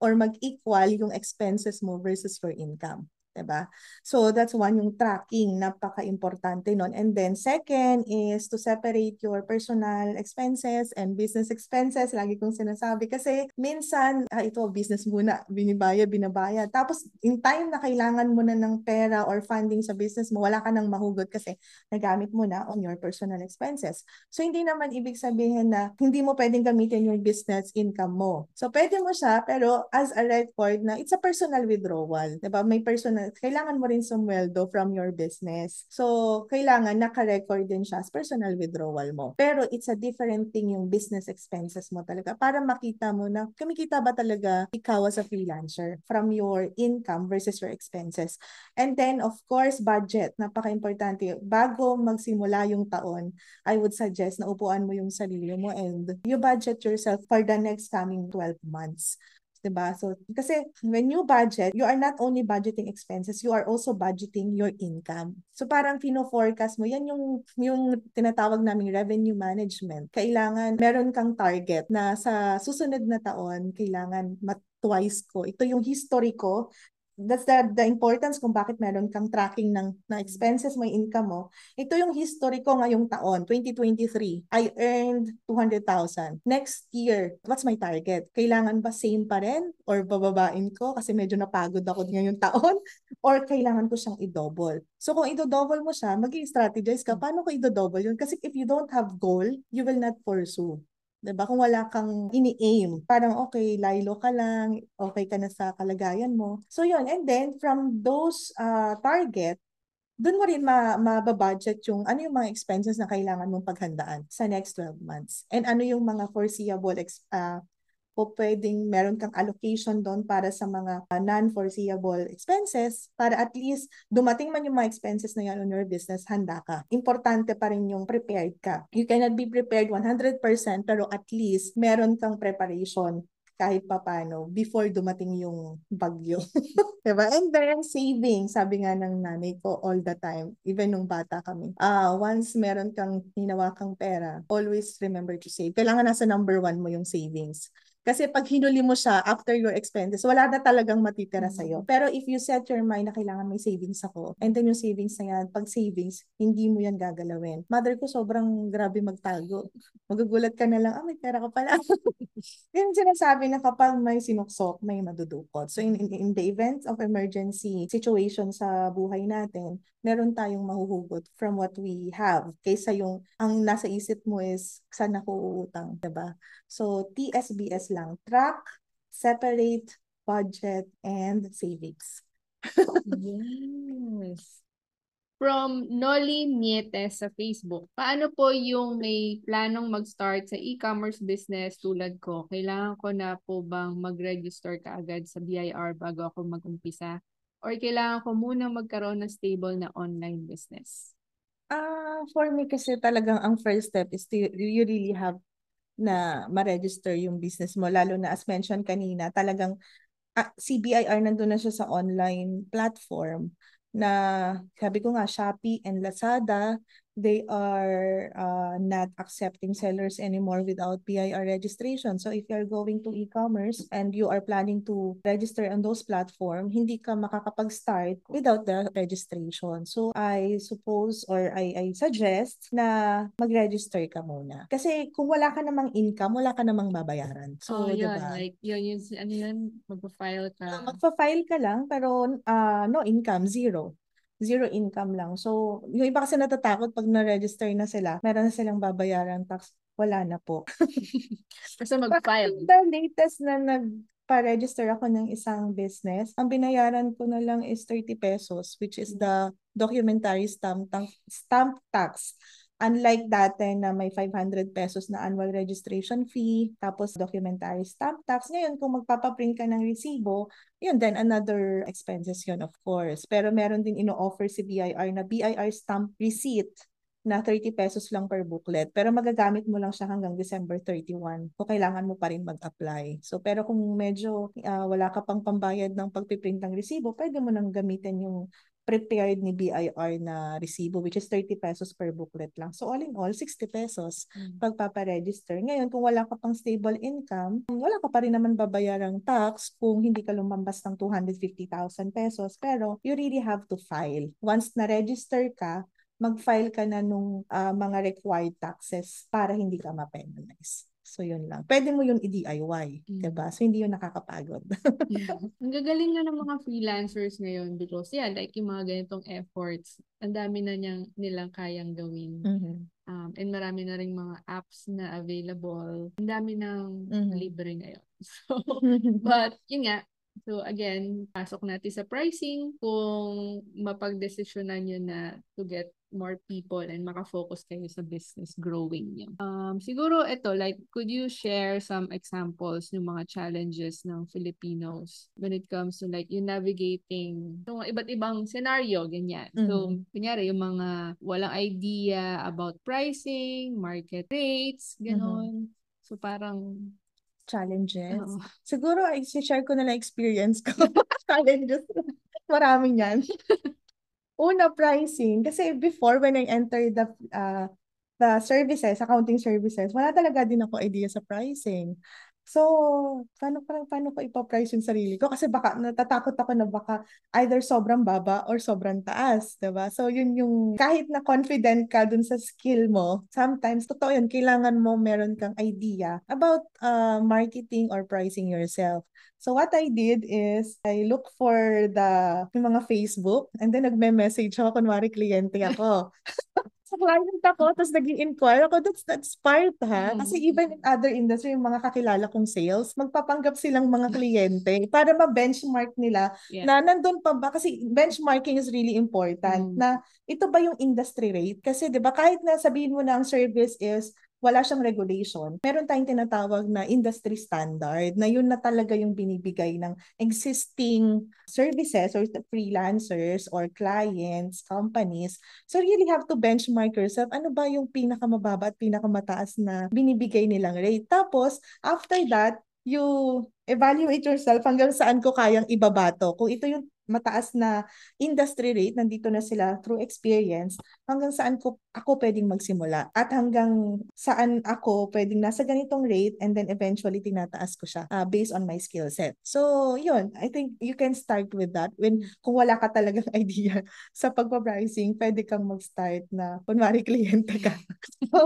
or mag-equal yung expenses mo versus your income. Diba? So that's one, yung tracking, napaka-importante nun. And then second is to separate your personal expenses and business expenses. Lagi kong sinasabi kasi minsan, ah, ito business muna, binibaya, binabaya. Tapos in time na kailangan mo na ng pera or funding sa business mo, wala ka nang mahugot kasi nagamit mo na on your personal expenses. So hindi naman ibig sabihin na hindi mo pwedeng gamitin yung business income mo. So pwede mo siya, pero as a record na it's a personal withdrawal. Diba? May personal, kailangan mo rin sumweldo from your business. So, kailangan naka-record din siya as personal withdrawal mo. Pero it's a different thing yung business expenses mo talaga para makita mo na kumikita ba talaga ikaw as a freelancer from your income versus your expenses. And then, of course, budget. Napaka-importante. Bago magsimula yung taon, I would suggest na upuan mo yung sarili mo and you budget yourself for the next coming twelve months. Diba? So, kasi when you budget, you are not only budgeting expenses, you are also budgeting your income. So parang fino-forecast mo, yan yung, yung tinatawag naming revenue management. Kailangan, meron kang target na sa susunod na taon, kailangan mat-twice ko. Ito yung history ko. That's the, the importance kung bakit meron kang tracking ng, ng expenses mo, income mo. Ito yung history ko ngayong taon, twenty twenty-three. I earned two hundred thousand. Next year, what's my target? Kailangan ba same pa rin? Or bababain ko kasi medyo napagod ako ngayong taon? Or kailangan ko siyang i-double? So kung i-double mo siya, mag-i-strategize ka, paano ko i-double yun? Kasi if you don't have goal, you will not pursue. Diba? Kung wala kang ini-aim, parang okay, lilo ka lang, okay ka na sa kalagayan mo. So yun, and then from those uh, target, doon mo rin mababudget yung ano yung mga expenses na kailangan mong paghandaan sa next twelve months. And ano yung mga foreseeable, uh, o pwedeng meron kang allocation doon para sa mga uh, non-foreseeable expenses para at least dumating man yung mga expenses na yan on your business, handa ka. Importante pa rin yung prepared ka. You cannot be prepared one hundred percent pero at least meron kang preparation kahit papano before dumating yung bagyo. Diba? And then saving, sabi nga ng nanay ko all the time, even nung bata kami. Ah, once meron kang hinawa kang pera, always remember to save. Kailangan nasa number one mo yung savings. Kasi pag hinuli mo siya after your expenses, wala na talagang matitira sa'yo. Pero if you set your mind na kailangan may savings ako, and then yung savings na yan, pag savings, hindi mo yan gagalawin. Mother ko sobrang grabe magtago. Magugulat ka na lang, ah, may pera ka pala. Yung sinasabi na kapag may sinuksok, may madudukot. So in, in, in the event of emergency situation sa buhay natin, meron tayong mahuhugot from what we have. Kaysa yung, ang nasa isip mo is, saan ako uutang, diba? So T S B S lang. Track, separate, budget, and savings. Yes. From Noli Nietes sa Facebook, paano po yung may planong mag-start sa e-commerce business tulad ko? Kailangan ko na po bang mag-register kaagad sa B I R bago ako mag-umpisa? Or kailangan ko muna magkaroon ng stable na online business? Uh, for me kasi talagang ang first step is to, you really have na ma-register yung business mo. Lalo na as mentioned kanina, talagang ah, si B I R nandun na siya sa online platform na sabi ko nga, Shopee and Lazada, they are uh, not accepting sellers anymore without B I R registration. So if you're going to e-commerce and you are planning to register on those platforms, hindi ka makakapag-start without the registration. So I suppose or I, I suggest na mag-register ka muna. Kasi kung wala ka namang income, wala ka namang babayaran. So, oh, yun. Diba? Like, yun, yun, ano yun, magpa-file ka. Uh, magpa-file ka lang, pero uh, no income, zero. Zero income lang. So, yung iba kasi natatakot pag na-register na sila, meron na silang babayaran tax. Wala na po. Kasi mag-file. The latest na nagpa-register ako ng isang business, ang binayaran ko na lang is thirty pesos, which is the documentary stamp, stamp tax. Unlike dati na may five hundred pesos na annual registration fee, tapos documentary stamp tax. Ngayon, kung magpapaprint ka ng resibo, yun, then another expenses yun, of course. Pero meron din ino-offer si B I R na B I R stamp receipt na thirty pesos lang per booklet. Pero magagamit mo lang siya hanggang December thirty-first. So, kailangan mo pa rin mag-apply. So, pero kung medyo uh, wala ka pang pambayad ng pagpiprint ng resibo, pwede mo nang gamitin yung prepared ni B I R na resibo, which is thirty pesos per booklet lang. So all in all, sixty pesos pagpaparegister. Ngayon, kung wala ka pang stable income, wala ka pa rin naman babayarang tax kung hindi ka lumampas ng two hundred fifty thousand pesos. Pero you really have to file. Once na-register ka, mag-file ka na nung uh, mga required taxes para hindi ka ma-penalize. So, yun lang. Pwede mo yun i-D I Y, mm. diba? So, hindi yun nakakapagod. Yeah. Ang gagaling na ng mga freelancers ngayon because, yeah, like yung mga ganitong efforts, ang dami na niyang, nilang kayang gawin. Mm-hmm. um, and marami na rin mga apps na available. Ang dami ng mm-hmm. libre ngayon. So, but, yun nga. So, again, pasok natin sa pricing kung mapag-desisyonan nyo na to get more people and makafocus kayo sa business growing niyo. Um, siguro ito, like, could you share some examples ng mga challenges ng Filipinos when it comes to like you navigating yung iba't ibang scenario, ganyan. Mm-hmm. So, kunyari, yung mga walang idea about pricing, market rates, gano'n. Mm-hmm. So, parang challenges. Oh. Siguro, ay, share ko na lang experience ko. Challenges. Marami yan. Una, pricing. Kasi before, when I entered the, uh, the services, accounting services, wala talaga din ako idea sa pricing. So, paano, paano, paano ko ipaprice yung sarili ko? Kasi baka, natatakot ako na baka either sobrang baba or sobrang taas, diba? So, yun yung, kahit na confident ka dun sa skill mo, sometimes, totoo yun, kailangan mo meron kang idea about uh, marketing or pricing yourself. So what I did is, I look for the yung mga Facebook and then nagme-message ako, kunwari kliyente ako. sa client ako, tapos naging inquire ako, that's, that's part ha. Kasi even in other industry, yung mga kakilala kong sales, magpapanggap silang mga kliyente para ma-benchmark nila yeah. na nandun pa ba, kasi benchmarking is really important, mm. na ito ba yung industry rate? Kasi di ba kahit na sabihin mo na ang service is wala siyang regulation. Meron tayong tinatawag na industry standard na yun na talaga yung binibigay ng existing services or freelancers or clients, companies. So really have to benchmark yourself. Ano ba yung pinakamababa at pinakamataas na binibigay nilang rate? Tapos, after that, you evaluate yourself hanggang saan ko kayang ibabato. Kung ito yung mataas na industry rate, nandito na sila through experience, hanggang saan ko, ako pwedeng magsimula at hanggang saan ako pwedeng nasa ganitong rate and then eventually tinataas ko siya uh, based on my skill set. So, yun, I think you can start with that. When, kung wala ka talagang idea sa pagpa-pricing, pwede kang mag-start na kunwari kliyente ka.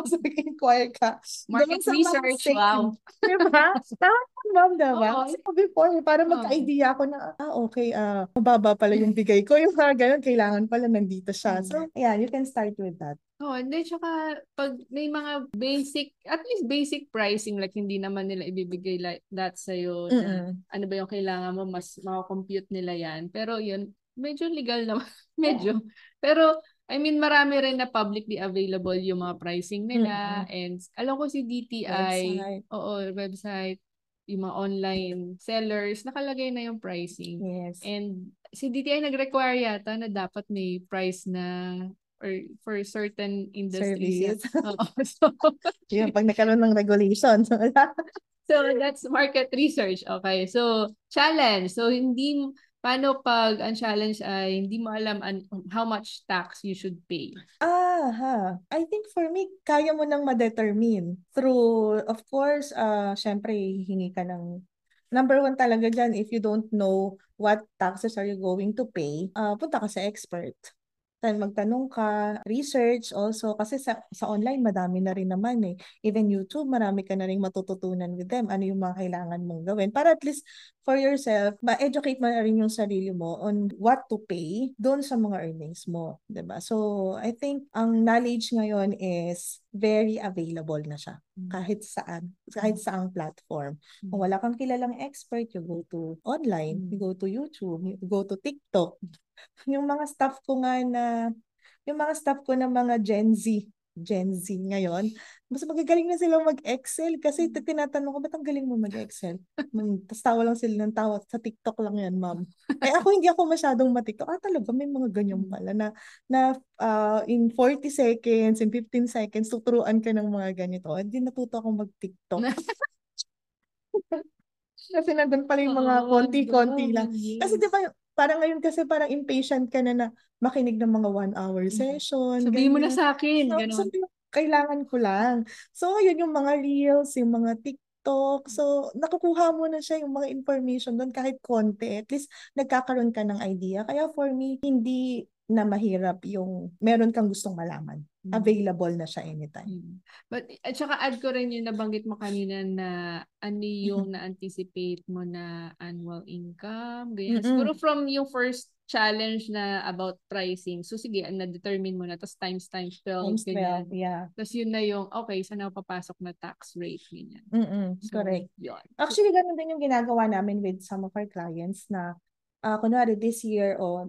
So, mag-inquire ka. Market research, wow. Diba? Tawag ko, ma'am, diba? So, before, para magka-idea ako na, ah, okay, ah, uh, baba pala yung bigay ko. Yung mga ganun, kailangan pala nandito siya. So, yeah, you can start with that. Oh, and then, tsaka, pag may mga basic, at least basic pricing, like, hindi naman nila ibibigay like that sa'yo. Mm-hmm. Na, ano ba yung kailangan mo, mas makakompute nila yan. Pero yun, medyo legal naman. Medyo. Pero, I mean, marami rin na publicly available yung mga pricing nila. Mm-hmm. And, alam ko si D T I. Website. Oo, website. Yung mga online sellers, nakalagay na yung pricing. Yes. And si D T I nag-require yata na dapat may price na or for certain industries. So, yun, pag nakaroon ng regulation. So, that's market research. Okay. So, challenge. So, hindi, paano pag ang challenge ay hindi mo alam an, how much tax you should pay? Ah, ha. I think for me, kaya mo nang ma-determine through, of course, uh, syempre, hingi ka ng number one talaga dyan. If you don't know what taxes are you going to pay, uh, punta ka sa expert. Magtanong ka, research also, kasi sa, sa online madami na rin naman eh. Even YouTube, marami ka na rin matututunan with them. Ano yung mga kailangan mong gawin? Para at least for yourself, ma-educate mo na rin yung sarili mo on what to pay doon sa mga earnings mo. Diba? So, I think ang knowledge ngayon is very available na siya. Kahit saan, kahit saang platform. Kung wala kang kilalang expert, you go to online, you go to YouTube, you go to TikTok. Yung mga staff ko nga na, yung mga staff ko na mga Gen Z, Gen Z ngayon, mas magagaling na silang mag-Excel kasi tinatanong ko, ba't ang galing mo mag-Excel? Tapos tawa lang sila ng tawa, sa TikTok lang yan, ma'am. Eh ako, hindi ako masyadong matiktok. Ah, talaga, may mga ganyan pala na, na uh, in forty seconds, in fifteen seconds, tuturuan ka ng mga ganito. Hindi natuto akong mag-TikTok. Kasi nandun pala yung mga konti-konti lang. Kasi di ba, parang ngayon kasi parang impatient ka na na makinig ng mga one-hour session. Sabihin ganun. Mo na sa akin. So, sabi, kailangan ko lang. So, yun yung mga reels, yung mga TikTok. So, nakukuha mo na siya yung mga information doon kahit konti. At least, nagkakaroon ka ng idea. Kaya for me, hindi na mahirap yung meron kang gustong malaman. Available na siya anytime. But, at saka add ko rin yung nabanggit mo kanina na ano yung na-anticipate mo na annual income, ganyan. Mm-hmm. Siguro from yung first challenge na about pricing. So sige, na-determine mo na, tapos times times twelve, times ganyan. twelve, yeah. Tapos yun na yung, okay, saan ako papasok na tax rate, ganyan. Mm-hmm. So, correct. Yun. Actually, ganun din yung ginagawa namin with some of our clients na, uh, kunwari this year o, oh,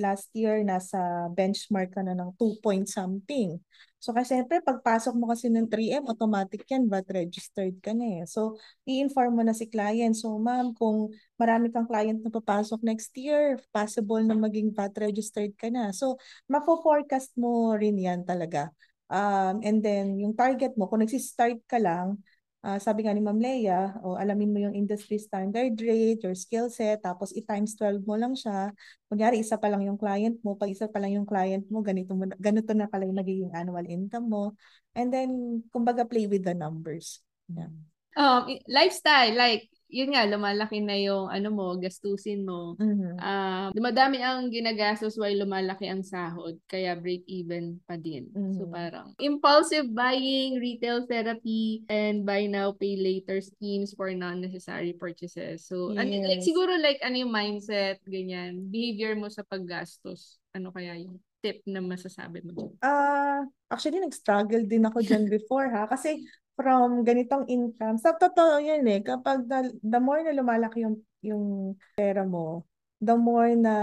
last year, nasa benchmark ka na ng two point something. So, kasi syempre, pagpasok mo kasi ng three M, automatic yan, but registered ka na eh. So, i-inform mo na si client. So, ma'am, kung marami kang client na papasok next year, possible na maging V A T registered ka na. So, mafo-forecast mo rin yan talaga. Um, and then, yung target mo, kung nagsistart ka lang, Uh, sabi nga ni Ma'am Lea, oh, alamin mo yung industry standard rate, your skill set, tapos i-times twelve mo lang siya. Kunyari, isa pa lang yung client mo. Pag isa pa lang yung client mo, ganito, mo, ganito na pala yung nagiging annual income mo. And then, kumbaga, play with the numbers. Yeah. Um, lifestyle, like, yun nga, lumalaki na yung ano mo, gastusin mo. Mm-hmm. Uh, dumadami ang ginagastos while lumalaki ang sahod, kaya break-even pa din. Mm-hmm. So parang impulsive buying, retail therapy, and buy now, pay later schemes for non-necessary purchases. So yes. Ano, like, siguro like ano yung mindset, ganyan, behavior mo sa paggastos, ano kaya yun? tip na masasabi mo? Uh, actually, nag-struggle din ako dyan before ha. Kasi from ganitong income, sa totoo yun eh, kapag the, the more na lumalaki yung, yung pera mo, the more na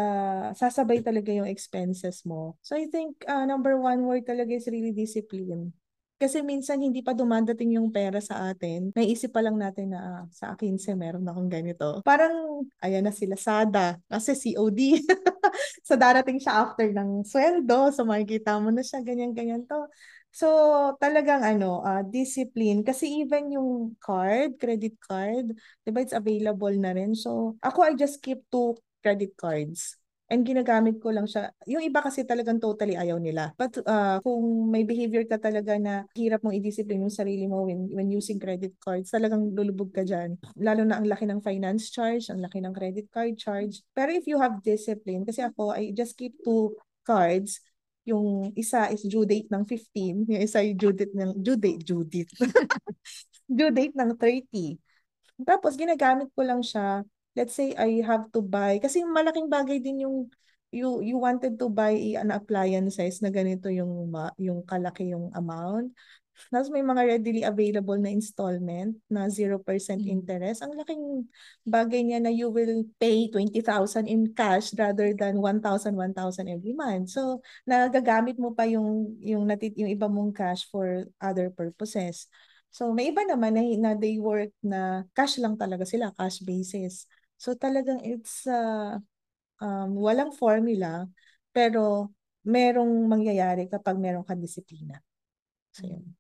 sasabay talaga yung expenses mo. So I think uh, number one word talaga is really discipline. Kasi minsan hindi pa dumadating yung pera sa atin. Naisip pa lang natin na ah, sa akin si meron akong ganito. Parang ayan na si Lazada kasi C O D. So darating siya after ng sweldo. So makikita mo na siya ganyan-ganyan to. So talagang ano, uh, discipline. Kasi even yung card, credit card, diba it's available na rin. So ako I just keep two credit cards. And ginagamit ko lang siya. Yung iba kasi talagang totally ayaw nila. But uh, kung may behavior ka talaga na hirap mong i-discipline yung sarili mo when, when using credit cards, talagang lulubog ka dyan. Lalo na ang laki ng finance charge, ang laki ng credit card charge. Pero if you have discipline, kasi ako, I just keep two cards. Yung isa is due date ng fifteen. Yung isa yung due date ng... Due date? Due date. Due date ng thirty. Tapos ginagamit ko lang siya. Let's say I have to buy, kasi malaking bagay din yung you you wanted to buy an appliances na ganito yung yung kalaki yung amount. Tapos may mga readily available na installment na zero percent interest. Ang laking bagay niya na you will pay twenty thousand in cash rather than one thousand, one thousand every month. So, nagagamit mo pa yung yung natit yung iba mong cash for other purposes. So, may iba naman na, na they work na cash lang talaga sila, cash basis. So talagang it's uh, um, walang formula pero merong mangyayari kapag merong kadisiplina. So yun.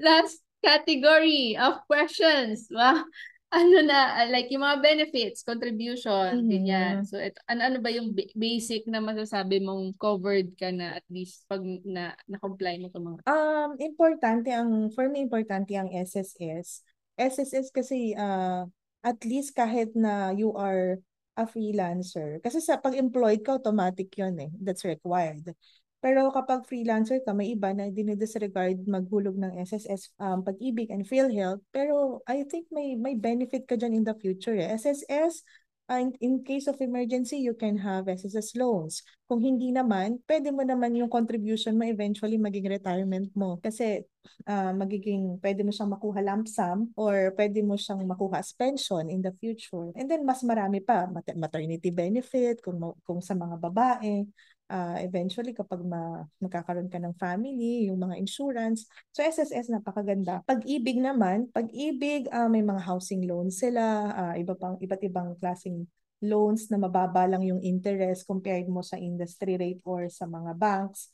Last category of questions. Wow. Ano na, like yung mga benefits, contribution, mm-hmm. ganyan. So ito, ano, ano ba yung basic na masasabi mong covered ka na at least pag na, na-comply mo sa mga? Um, importante ang, for me, importante ang S S S. S S S kasi uh, at least kahit na you are a freelancer. Kasi sa pag-employed ka, automatic yun eh. That's required. Pero kapag freelancer ka, may iba na dinidisregard maghulog ng S S S, um, Pag-IBIG and PhilHealth. Pero I think may may benefit ka dyan in the future. Eh. S S S, uh, in, in case of emergency, you can have S S S loans. Kung hindi naman, pwede mo naman yung contribution mo eventually maging retirement mo. Kasi uh, magiging, pwede mo siyang makuha lump sum or pwede mo siyang makuha as pension in the future. And then mas marami pa, maternity benefit, kung, kung sa mga babae. Uh, eventually, kapag ma- magkakaroon ka ng family, yung mga insurance. So, S S S, napakaganda. Pag-IBIG naman, Pag-IBIG, uh, may mga housing loans sila, uh, iba pang, iba't ibang klaseng loans na mababa lang yung interest compared mo sa industry rate or sa mga banks.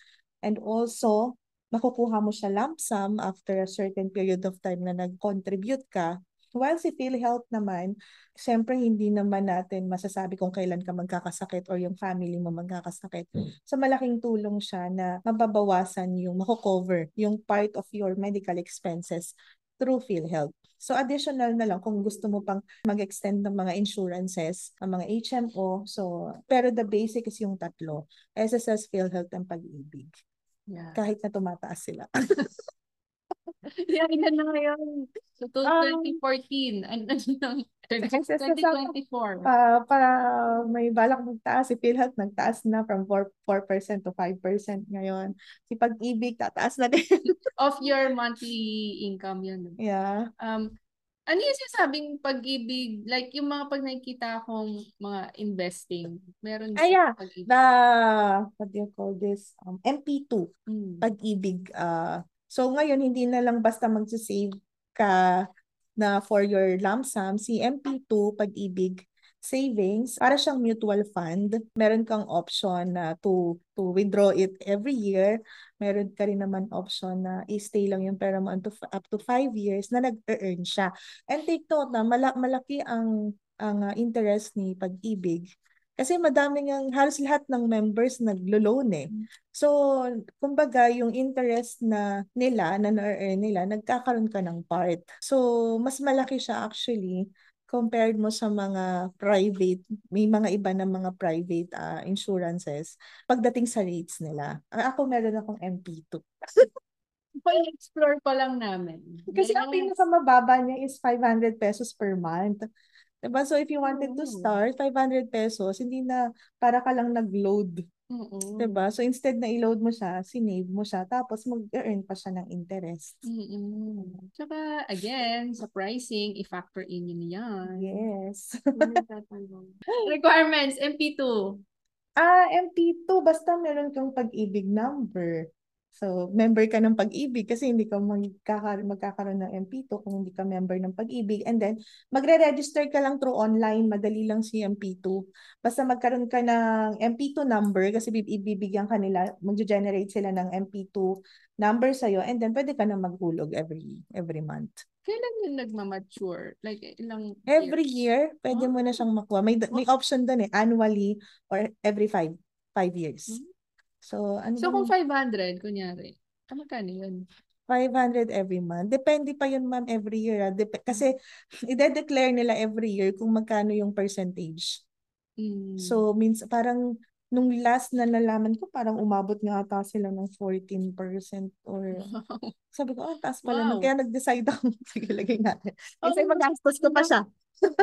And also, makukuha mo siya lump sum after a certain period of time na nag-contribute ka. While si PhilHealth naman, siyempre hindi naman natin masasabi kung kailan ka magkakasakit or yung family mo magkakasakit. So malaking tulong siya na mababawasan yung, makukover yung part of your medical expenses through PhilHealth. So additional na lang kung gusto mo pang mag-extend ng mga insurances, ang mga H M O. So, pero the basic is yung tatlo, S S S, PhilHealth, ang Pag-IBIG. Yeah. Kahit na tumataas sila. Yan yeah, na ngayon. So, twenty fourteen. Um, twenty twenty-four. Uh, para may balak magtaas. Si PhilHealth nagtaas na from four percent to five percent ngayon. Si Pag-IBIG tataas na din. Of your monthly income yan. Yeah. Um, ano yung sinasabing Pag-IBIG? Like yung mga pag nakikita akong mga investing, meron din yeah. Pag-IBIG. The, what do you call this? Um, M P two. Mm. Pag-IBIG. Uh, So ngayon, hindi na lang basta mag-save ka na for your lump sum. Si M P two, Pag-IBIG Savings, para siyang mutual fund. Meron kang option na to, to withdraw it every year. Meron ka rin naman option na i-stay lang yung pera mo up to five years na nag-earn siya. And take note na malaki ang, ang uh, interest ni Pag-IBIG. Kasi madami ng halos lahat ng members naglo-loan eh. So, kumbaga, yung interest na nila, na na-earn nila, nagkakaroon ka ng part. So, mas malaki siya actually compared mo sa mga private, may mga iba na mga private uh, insurances pagdating sa rates nila. Ako meron akong M P two. Pa-explore pa lang namin. Kasi yes. Ang pinakamababa niya is five hundred pesos per month. Diba? So if you wanted to start, five hundred pesos, hindi na para ka lang nag-load Mm-mm. Diba? So instead na i-load mo siya, sinave mo siya, tapos mag-earn pa siya ng interest. Mm-mm. Saba, again, sa pricing, i-factor in yun yan. Yes. Requirements, M P two. Ah, M P two, basta meron kang Pag-IBIG number. So, member ka ng Pag-IBIG kasi hindi ka magkakar- magkakaroon ng M P two kung hindi ka member ng Pag-IBIG. And then, magre-register ka lang through online. Madali lang si M P two. Basta magkaroon ka ng M P two number kasi ibibigyan ka nila, mag-generate sila ng M P two number sa'yo. And then, pwede ka na maghulog every every month. Kailan yung nagmamature? Like, ilang years? Every year, pwede huh? mo na siyang makuha. May, may option doon eh, annually or every five, five years. Hmm? So, ano so kung five hundred, kunyari, magkano yun? five hundred every month. Depende pa yun, ma'am, every year. Dep- kasi, ide-declare nila every year kung magkano yung percentage. Mm. So, means, parang, nung last na nalaman ko, parang umabot nga ata sila ng fourteen percent or... Wow. Sabi ko, oh, taas pala. Wow. Kaya nag-decide ako. Sige, lagay natin. Kasi oh, mag-gastos ko pa siya.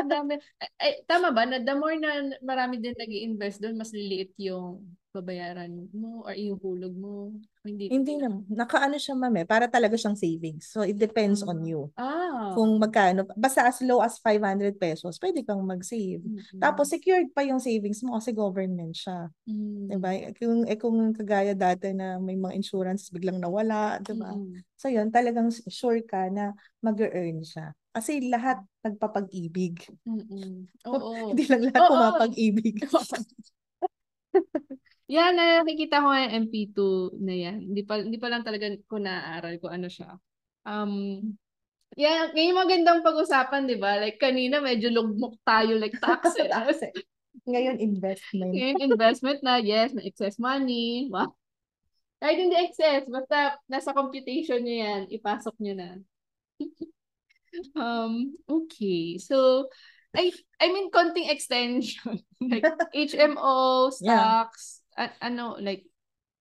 Dami. Ay, tama ba na the more na marami din nag-i-invest doon, mas liliit yung babayaran mo or yung hulog mo? Hindi, hindi na. Nakaano siya, ma'am eh. Para talaga siyang savings. So, it depends ah. on you. Ah. Kung magkano. Basta as low as five hundred pesos, pwede kang mag-save. Mm-hmm. Tapos, secured pa yung savings mo kasi government siya. Mm-hmm. Diba? Kung, eh, kung kagaya dati na may mga insurance biglang nawala, diba? Mm-hmm. So, yun. Talagang sure ka na mag-earn siya. Kasi lahat nagpapag-ibig. Mm-mm. Oo. Hindi lang lahat Oo. pumapag-ibig. Yan, nakikita ko nga yung M P two na yan. Hindi pa, hindi pa lang talaga ko naaaral kung ano siya. Um, yan, yan yung magandang pag-usapan, di ba? Like, kanina medyo lugmok tayo, like tax. Eh. Ngayon, investment. Ngayon, investment na, yes, may excess money. Wow. Kahit hindi excess, basta nasa computation nyo yan, ipasok nyo na. Um, okay. So, I I mean, konting extension. Like, H M O, stocks, yeah. a- ano, like,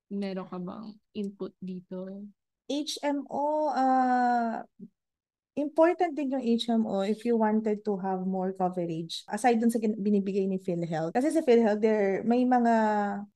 meron ka bang input dito? H M O, uh, important din yung H M O if you wanted to have more coverage. Aside dun sa binibigay ni PhilHealth. Kasi sa PhilHealth, there, may mga,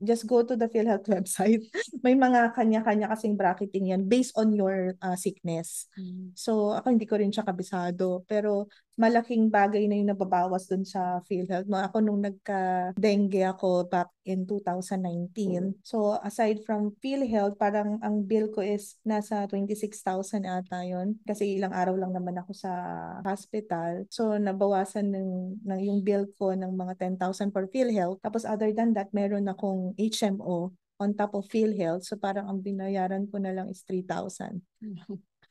just go to the PhilHealth website. May mga kanya-kanya kasing bracketing yan based on your uh, sickness. Mm. So, ako hindi ko rin siya kabisado. Pero, malaking bagay na yung nababawas dun sa PhilHealth. Ako nung nagka-dengue ako back in two thousand nineteen. Mm. So, aside from PhilHealth, parang ang bill ko is nasa twenty-six thousand ata yun. Kasi ilang araw lang naman ako sa hospital. So, nabawasan ng, ng yung bill ko ng mga ten thousand for PhilHealth. Tapos, other than that, meron akong H M O on top of PhilHealth. So, parang ang binayaran ko na lang is three thousand.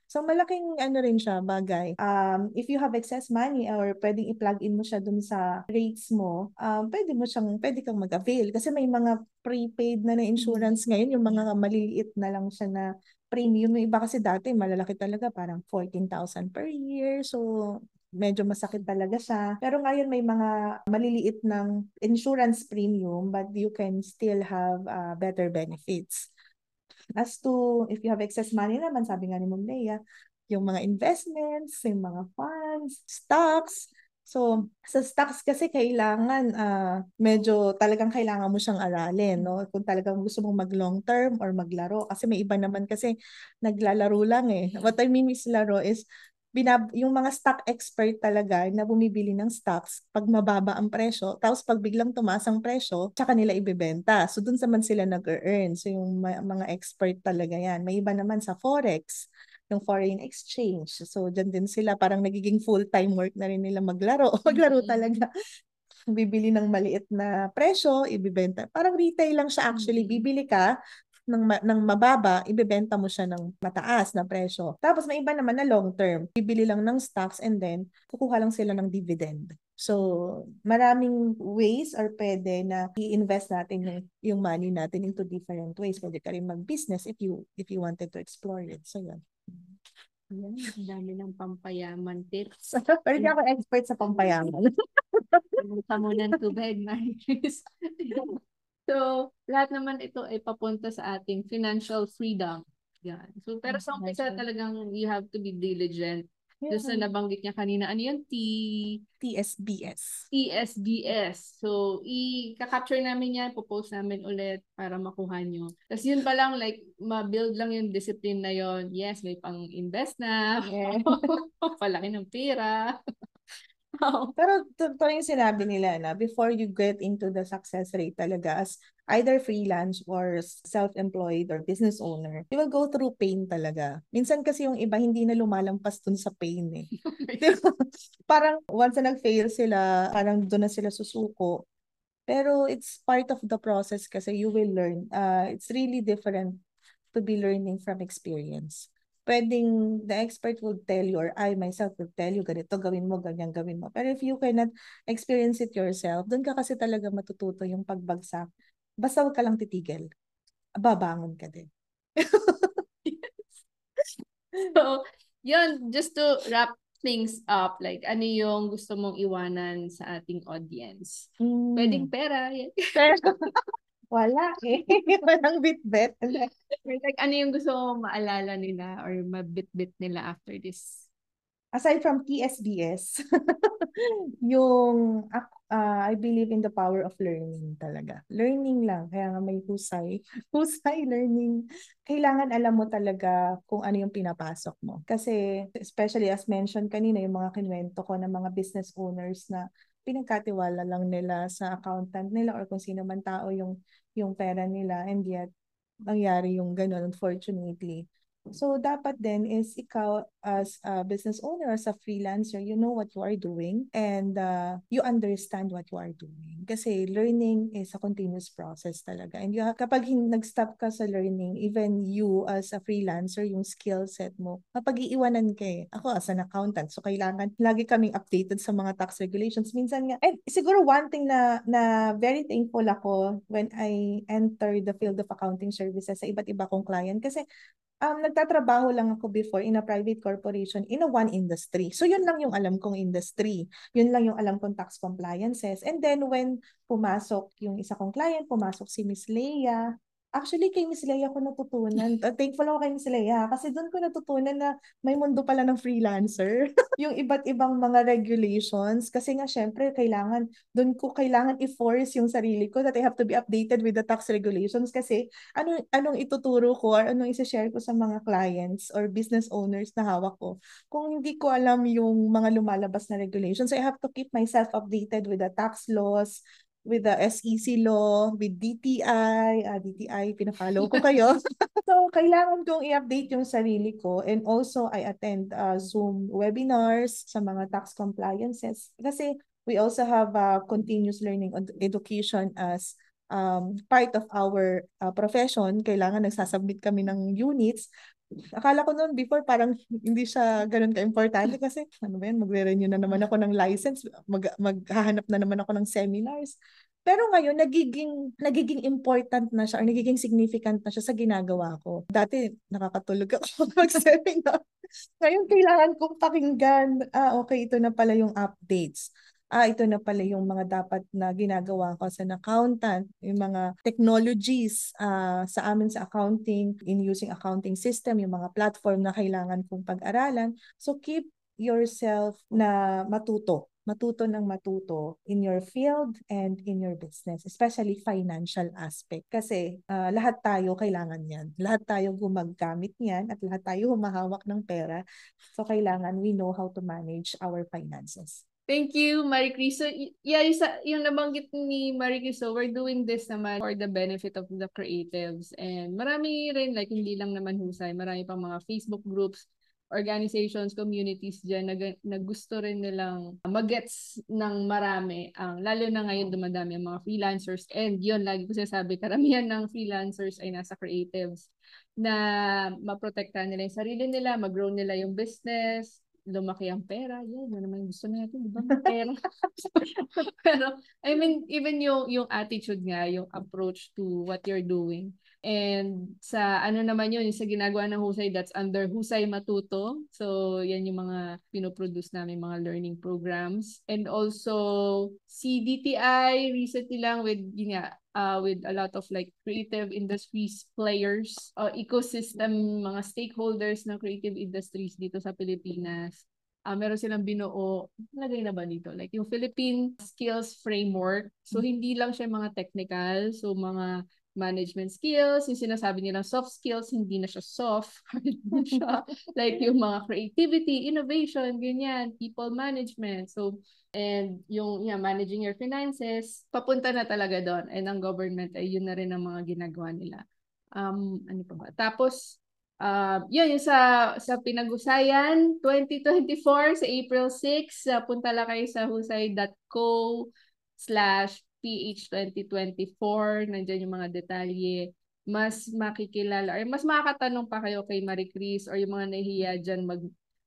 So, malaking ano rin siya, bagay. Um, if you have excess money or pwedeng i-plug in mo siya dun sa rates mo, um, pwede mo siyang, pwede kang mag-avail. Kasi may mga prepaid na na insurance ngayon, yung mga maliliit na lang siya na premium. Yung iba kasi dati, malalaki talaga, parang fourteen thousand per year. So, medyo masakit talaga siya. Pero ngayon may mga maliliit ng insurance premium but you can still have uh, better benefits. As to, if you have excess money naman, sabi nga ni Ma'am Lea, yung mga investments, yung mga funds, stocks. So, sa stocks kasi kailangan, uh, medyo talagang kailangan mo siyang aralin, no? Kung talagang gusto mong mag-long term or maglaro. Kasi may iba naman kasi naglalaro lang eh. What I mean is laro is, binab- yung mga stock expert talaga na bumibili ng stocks pag mababa ang presyo, tapos pag biglang tumaas ang presyo, tsaka nila ibebenta. So, dun sa man sila nag-earn. So, yung ma- mga expert talaga yan. May iba naman sa Forex, yung foreign exchange. So, dyan din sila parang nagiging full-time work na rin nila maglaro. Maglaro talaga. Bibili ng maliit na presyo, ibebenta. Parang retail lang siya actually. Bibili ka, ng, ma- ng mababa, ibebenta mo siya ng mataas na presyo. Tapos may iba naman na long term. Bibili lang ng stocks and then kukuha lang sila ng dividend. So, maraming ways or pwede na i-invest natin yung, yung money natin into different ways. Pwede ka rin mag-business if you, if you wanted to explore it. So, yan. Ayan, dami ng pampayaman tips. Pero di ako expert sa pampayaman. Buka mo ng tubig, Maricris. So, lahat naman ito ay papunta sa ating financial freedom. Yan. So, pero sa umpisa talagang you have to be diligent Doon sa nabanggit niya kanina, ano yun? T... T S B S. T S B S. So, i-capture namin yan, popost namin ulit para makuha nyo. Tapos yun pa lang, like, ma-build lang yung discipline na yun. Yes, may pang-invest na. Yeah. Palaki ng pera. Oh. Pero totoo yung sinabi nila na before you get into the success rate talaga as either freelance or self-employed or business owner, you will go through pain talaga. Minsan kasi yung iba hindi na lumalampas dun sa pain eh. Parang once na nag-fail sila, parang doon na sila susuko. Pero it's part of the process kasi you will learn. Uh, it's really different to be learning from experience. Pwedeng the expert will tell you or I myself will tell you ganito gawin mo, ganyan gawin mo. Pero if you cannot experience it yourself, doon ka kasi talaga matututo yung pagbagsak. Basta wag ka lang titigil. Babangon ka din. Yes. So, yun, just to wrap things up, like ano yung gusto mong iwanan sa ating audience? Mm. Pwedeng pera. Pera. Wala eh. Walang bit-bit. Like, ano yung gusto mo maalala nila or mabit-bit nila after this? Aside from T S B S, yung uh, I believe in the power of learning talaga. Learning lang. Kaya nga may husay. Husay learning. Kailangan alam mo talaga kung ano yung pinapasok mo. Kasi especially as mentioned kanina, yung mga kinwento ko ng mga business owners na pinagkatiwala lang nila sa accountant nila or kung sino man tao yung yung pera nila, and yet nangyari yung ganun, unfortunately. So dapat din is ikaw as a business owner, as a freelancer, you know what you are doing and uh, you understand what you are doing. Kasi learning is a continuous process talaga. And you, kapag nag-stop ka sa learning, even you as a freelancer, yung skill set mo, mapag-iiwanan ka eh. Ako as an accountant, so kailangan lagi kaming updated sa mga tax regulations. Minsan nga, eh, siguro one thing na, na very thankful ako when I entered the field of accounting services sa iba't iba kong client kasi Um, nagtatrabaho lang ako before in a private corporation in a one industry. So yun lang yung alam kong industry. Yun lang yung alam kong tax compliances. And then when pumasok yung isa kong client, pumasok si Miss Lea. Actually, kay Miss Lea ko natutunan. Thankful ako kay Miss Lea kasi doon ko natutunan na may mundo pala ng freelancer. Yung iba't ibang mga regulations. Kasi nga, syempre, kailangan, doon ko kailangan i-force yung sarili ko that I have to be updated with the tax regulations kasi anong, anong ituturo ko or anong isashare ko sa mga clients or business owners na hawak ko. Kung hindi ko alam yung mga lumalabas na regulations, so I have to keep myself updated with the tax laws, with the S E C law, with D T I, ah, D T I, pinafollow ko kayo. So, kailangan kong i-update yung sarili ko, and also I attend uh, Zoom webinars sa mga tax compliances kasi we also have uh, continuous learning education as um, part of our uh, profession. Kailangan nagsasubmit kami ng units. Akala ko noon before parang hindi siya ganun ka-importante kasi ano ba yan, magre-renew na naman ako ng license, mag maghahanap na naman ako ng seminars. Pero ngayon, nagiging, nagiging important na siya or nagiging significant na siya sa ginagawa ko. Dati, nakakatulog ako mag-seminar. Ngayon, kailangan kong pakinggan, ah, okay, ito na pala yung updates. Ah, ito na pala yung mga dapat na ginagawa ko as an accountant, yung mga technologies uh, sa amin sa accounting, in using accounting system, yung mga platform na kailangan kong pag-aralan. So keep yourself na matuto. Matuto ng matuto in your field and in your business, especially financial aspect. Kasi uh, lahat tayo kailangan yan. Lahat tayo gumagamit yan at lahat tayo humahawak ng pera. So kailangan we know how to manage our finances. Thank you, Maricris. So, yeah, yung, yung nabanggit ni Maricris, so we're doing this naman for the benefit of the creatives. And marami rin, like hindi lang naman husay, marami pang mga Facebook groups, organizations, communities dyan na, na gusto rin nilang mag-gets ng marami. Um, lalo na ngayon dumadami ang mga freelancers. And yun, lagi ko sinasabi, karamihan ng freelancers ay nasa creatives na maprotektahan nila yung sarili nila, mag-grow nila yung business, lumaki ang pera. Yan, yun naman yung gusto natin, di ba? Pera. Pero, I mean, even yung, yung attitude nga, yung approach to what you're doing. And sa ano naman yun, yung sa ginagawa ng Husay, that's under Husay Matuto. So, yan yung mga pinoproduce namin, mga learning programs. And also, si D T I recently lang with, yun nga, Uh, with a lot of like creative industries players, uh, ecosystem, mga stakeholders ng creative industries dito sa Pilipinas. uh, meron silang binuo, lagay na ba dito? Like yung Philippine Skills Framework. So hindi lang siya mga technical, so mga management skills, yung sinasabi nilang soft skills, hindi na siya soft, hard na siya. Like yung mga creativity, innovation, ganyan, people management. So, and yung yeah, managing your finances, papunta na talaga doon. And ang government, ay yun na rin ang mga ginagawa nila. Um, ano pa ba? Tapos, uh, yun yung sa, sa Pinag-Usayan, twenty twenty-four, sa April sixth, uh, punta lang kayo sa Husay.co slash P H twenty twenty-four, nandiyan yung mga detalye. Mas makikilala or mas makakatanong pa kayo kay Maricris or yung mga nahihiya dyan mag,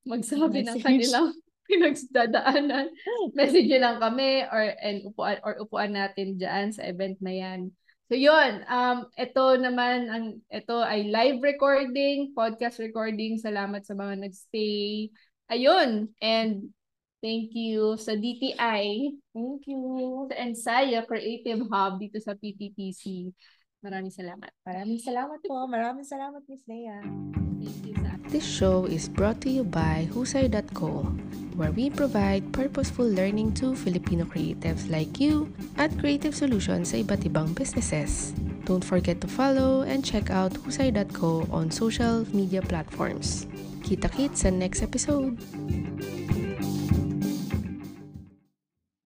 magsabi message ng kanilang pinagdadaanan. Message lang kami or, and upuan, or upuan natin dyan sa event na yan. So yun, um, ito naman, ang, ito ay live recording, podcast recording. Salamat sa mga nagstay. Ayun, and thank you sa D T I. Thank you. Sa Ensaya Creative Hub dito sa P T T C. Maraming salamat. Maraming salamat po. Maraming salamat, Miss Lea. Thank you sa... This show is brought to you by Husay dot co, where we provide purposeful learning to Filipino creatives like you at creative solutions sa iba't ibang businesses. Don't forget to follow and check out Husay dot co on social media platforms. Kita-kits sa next episode.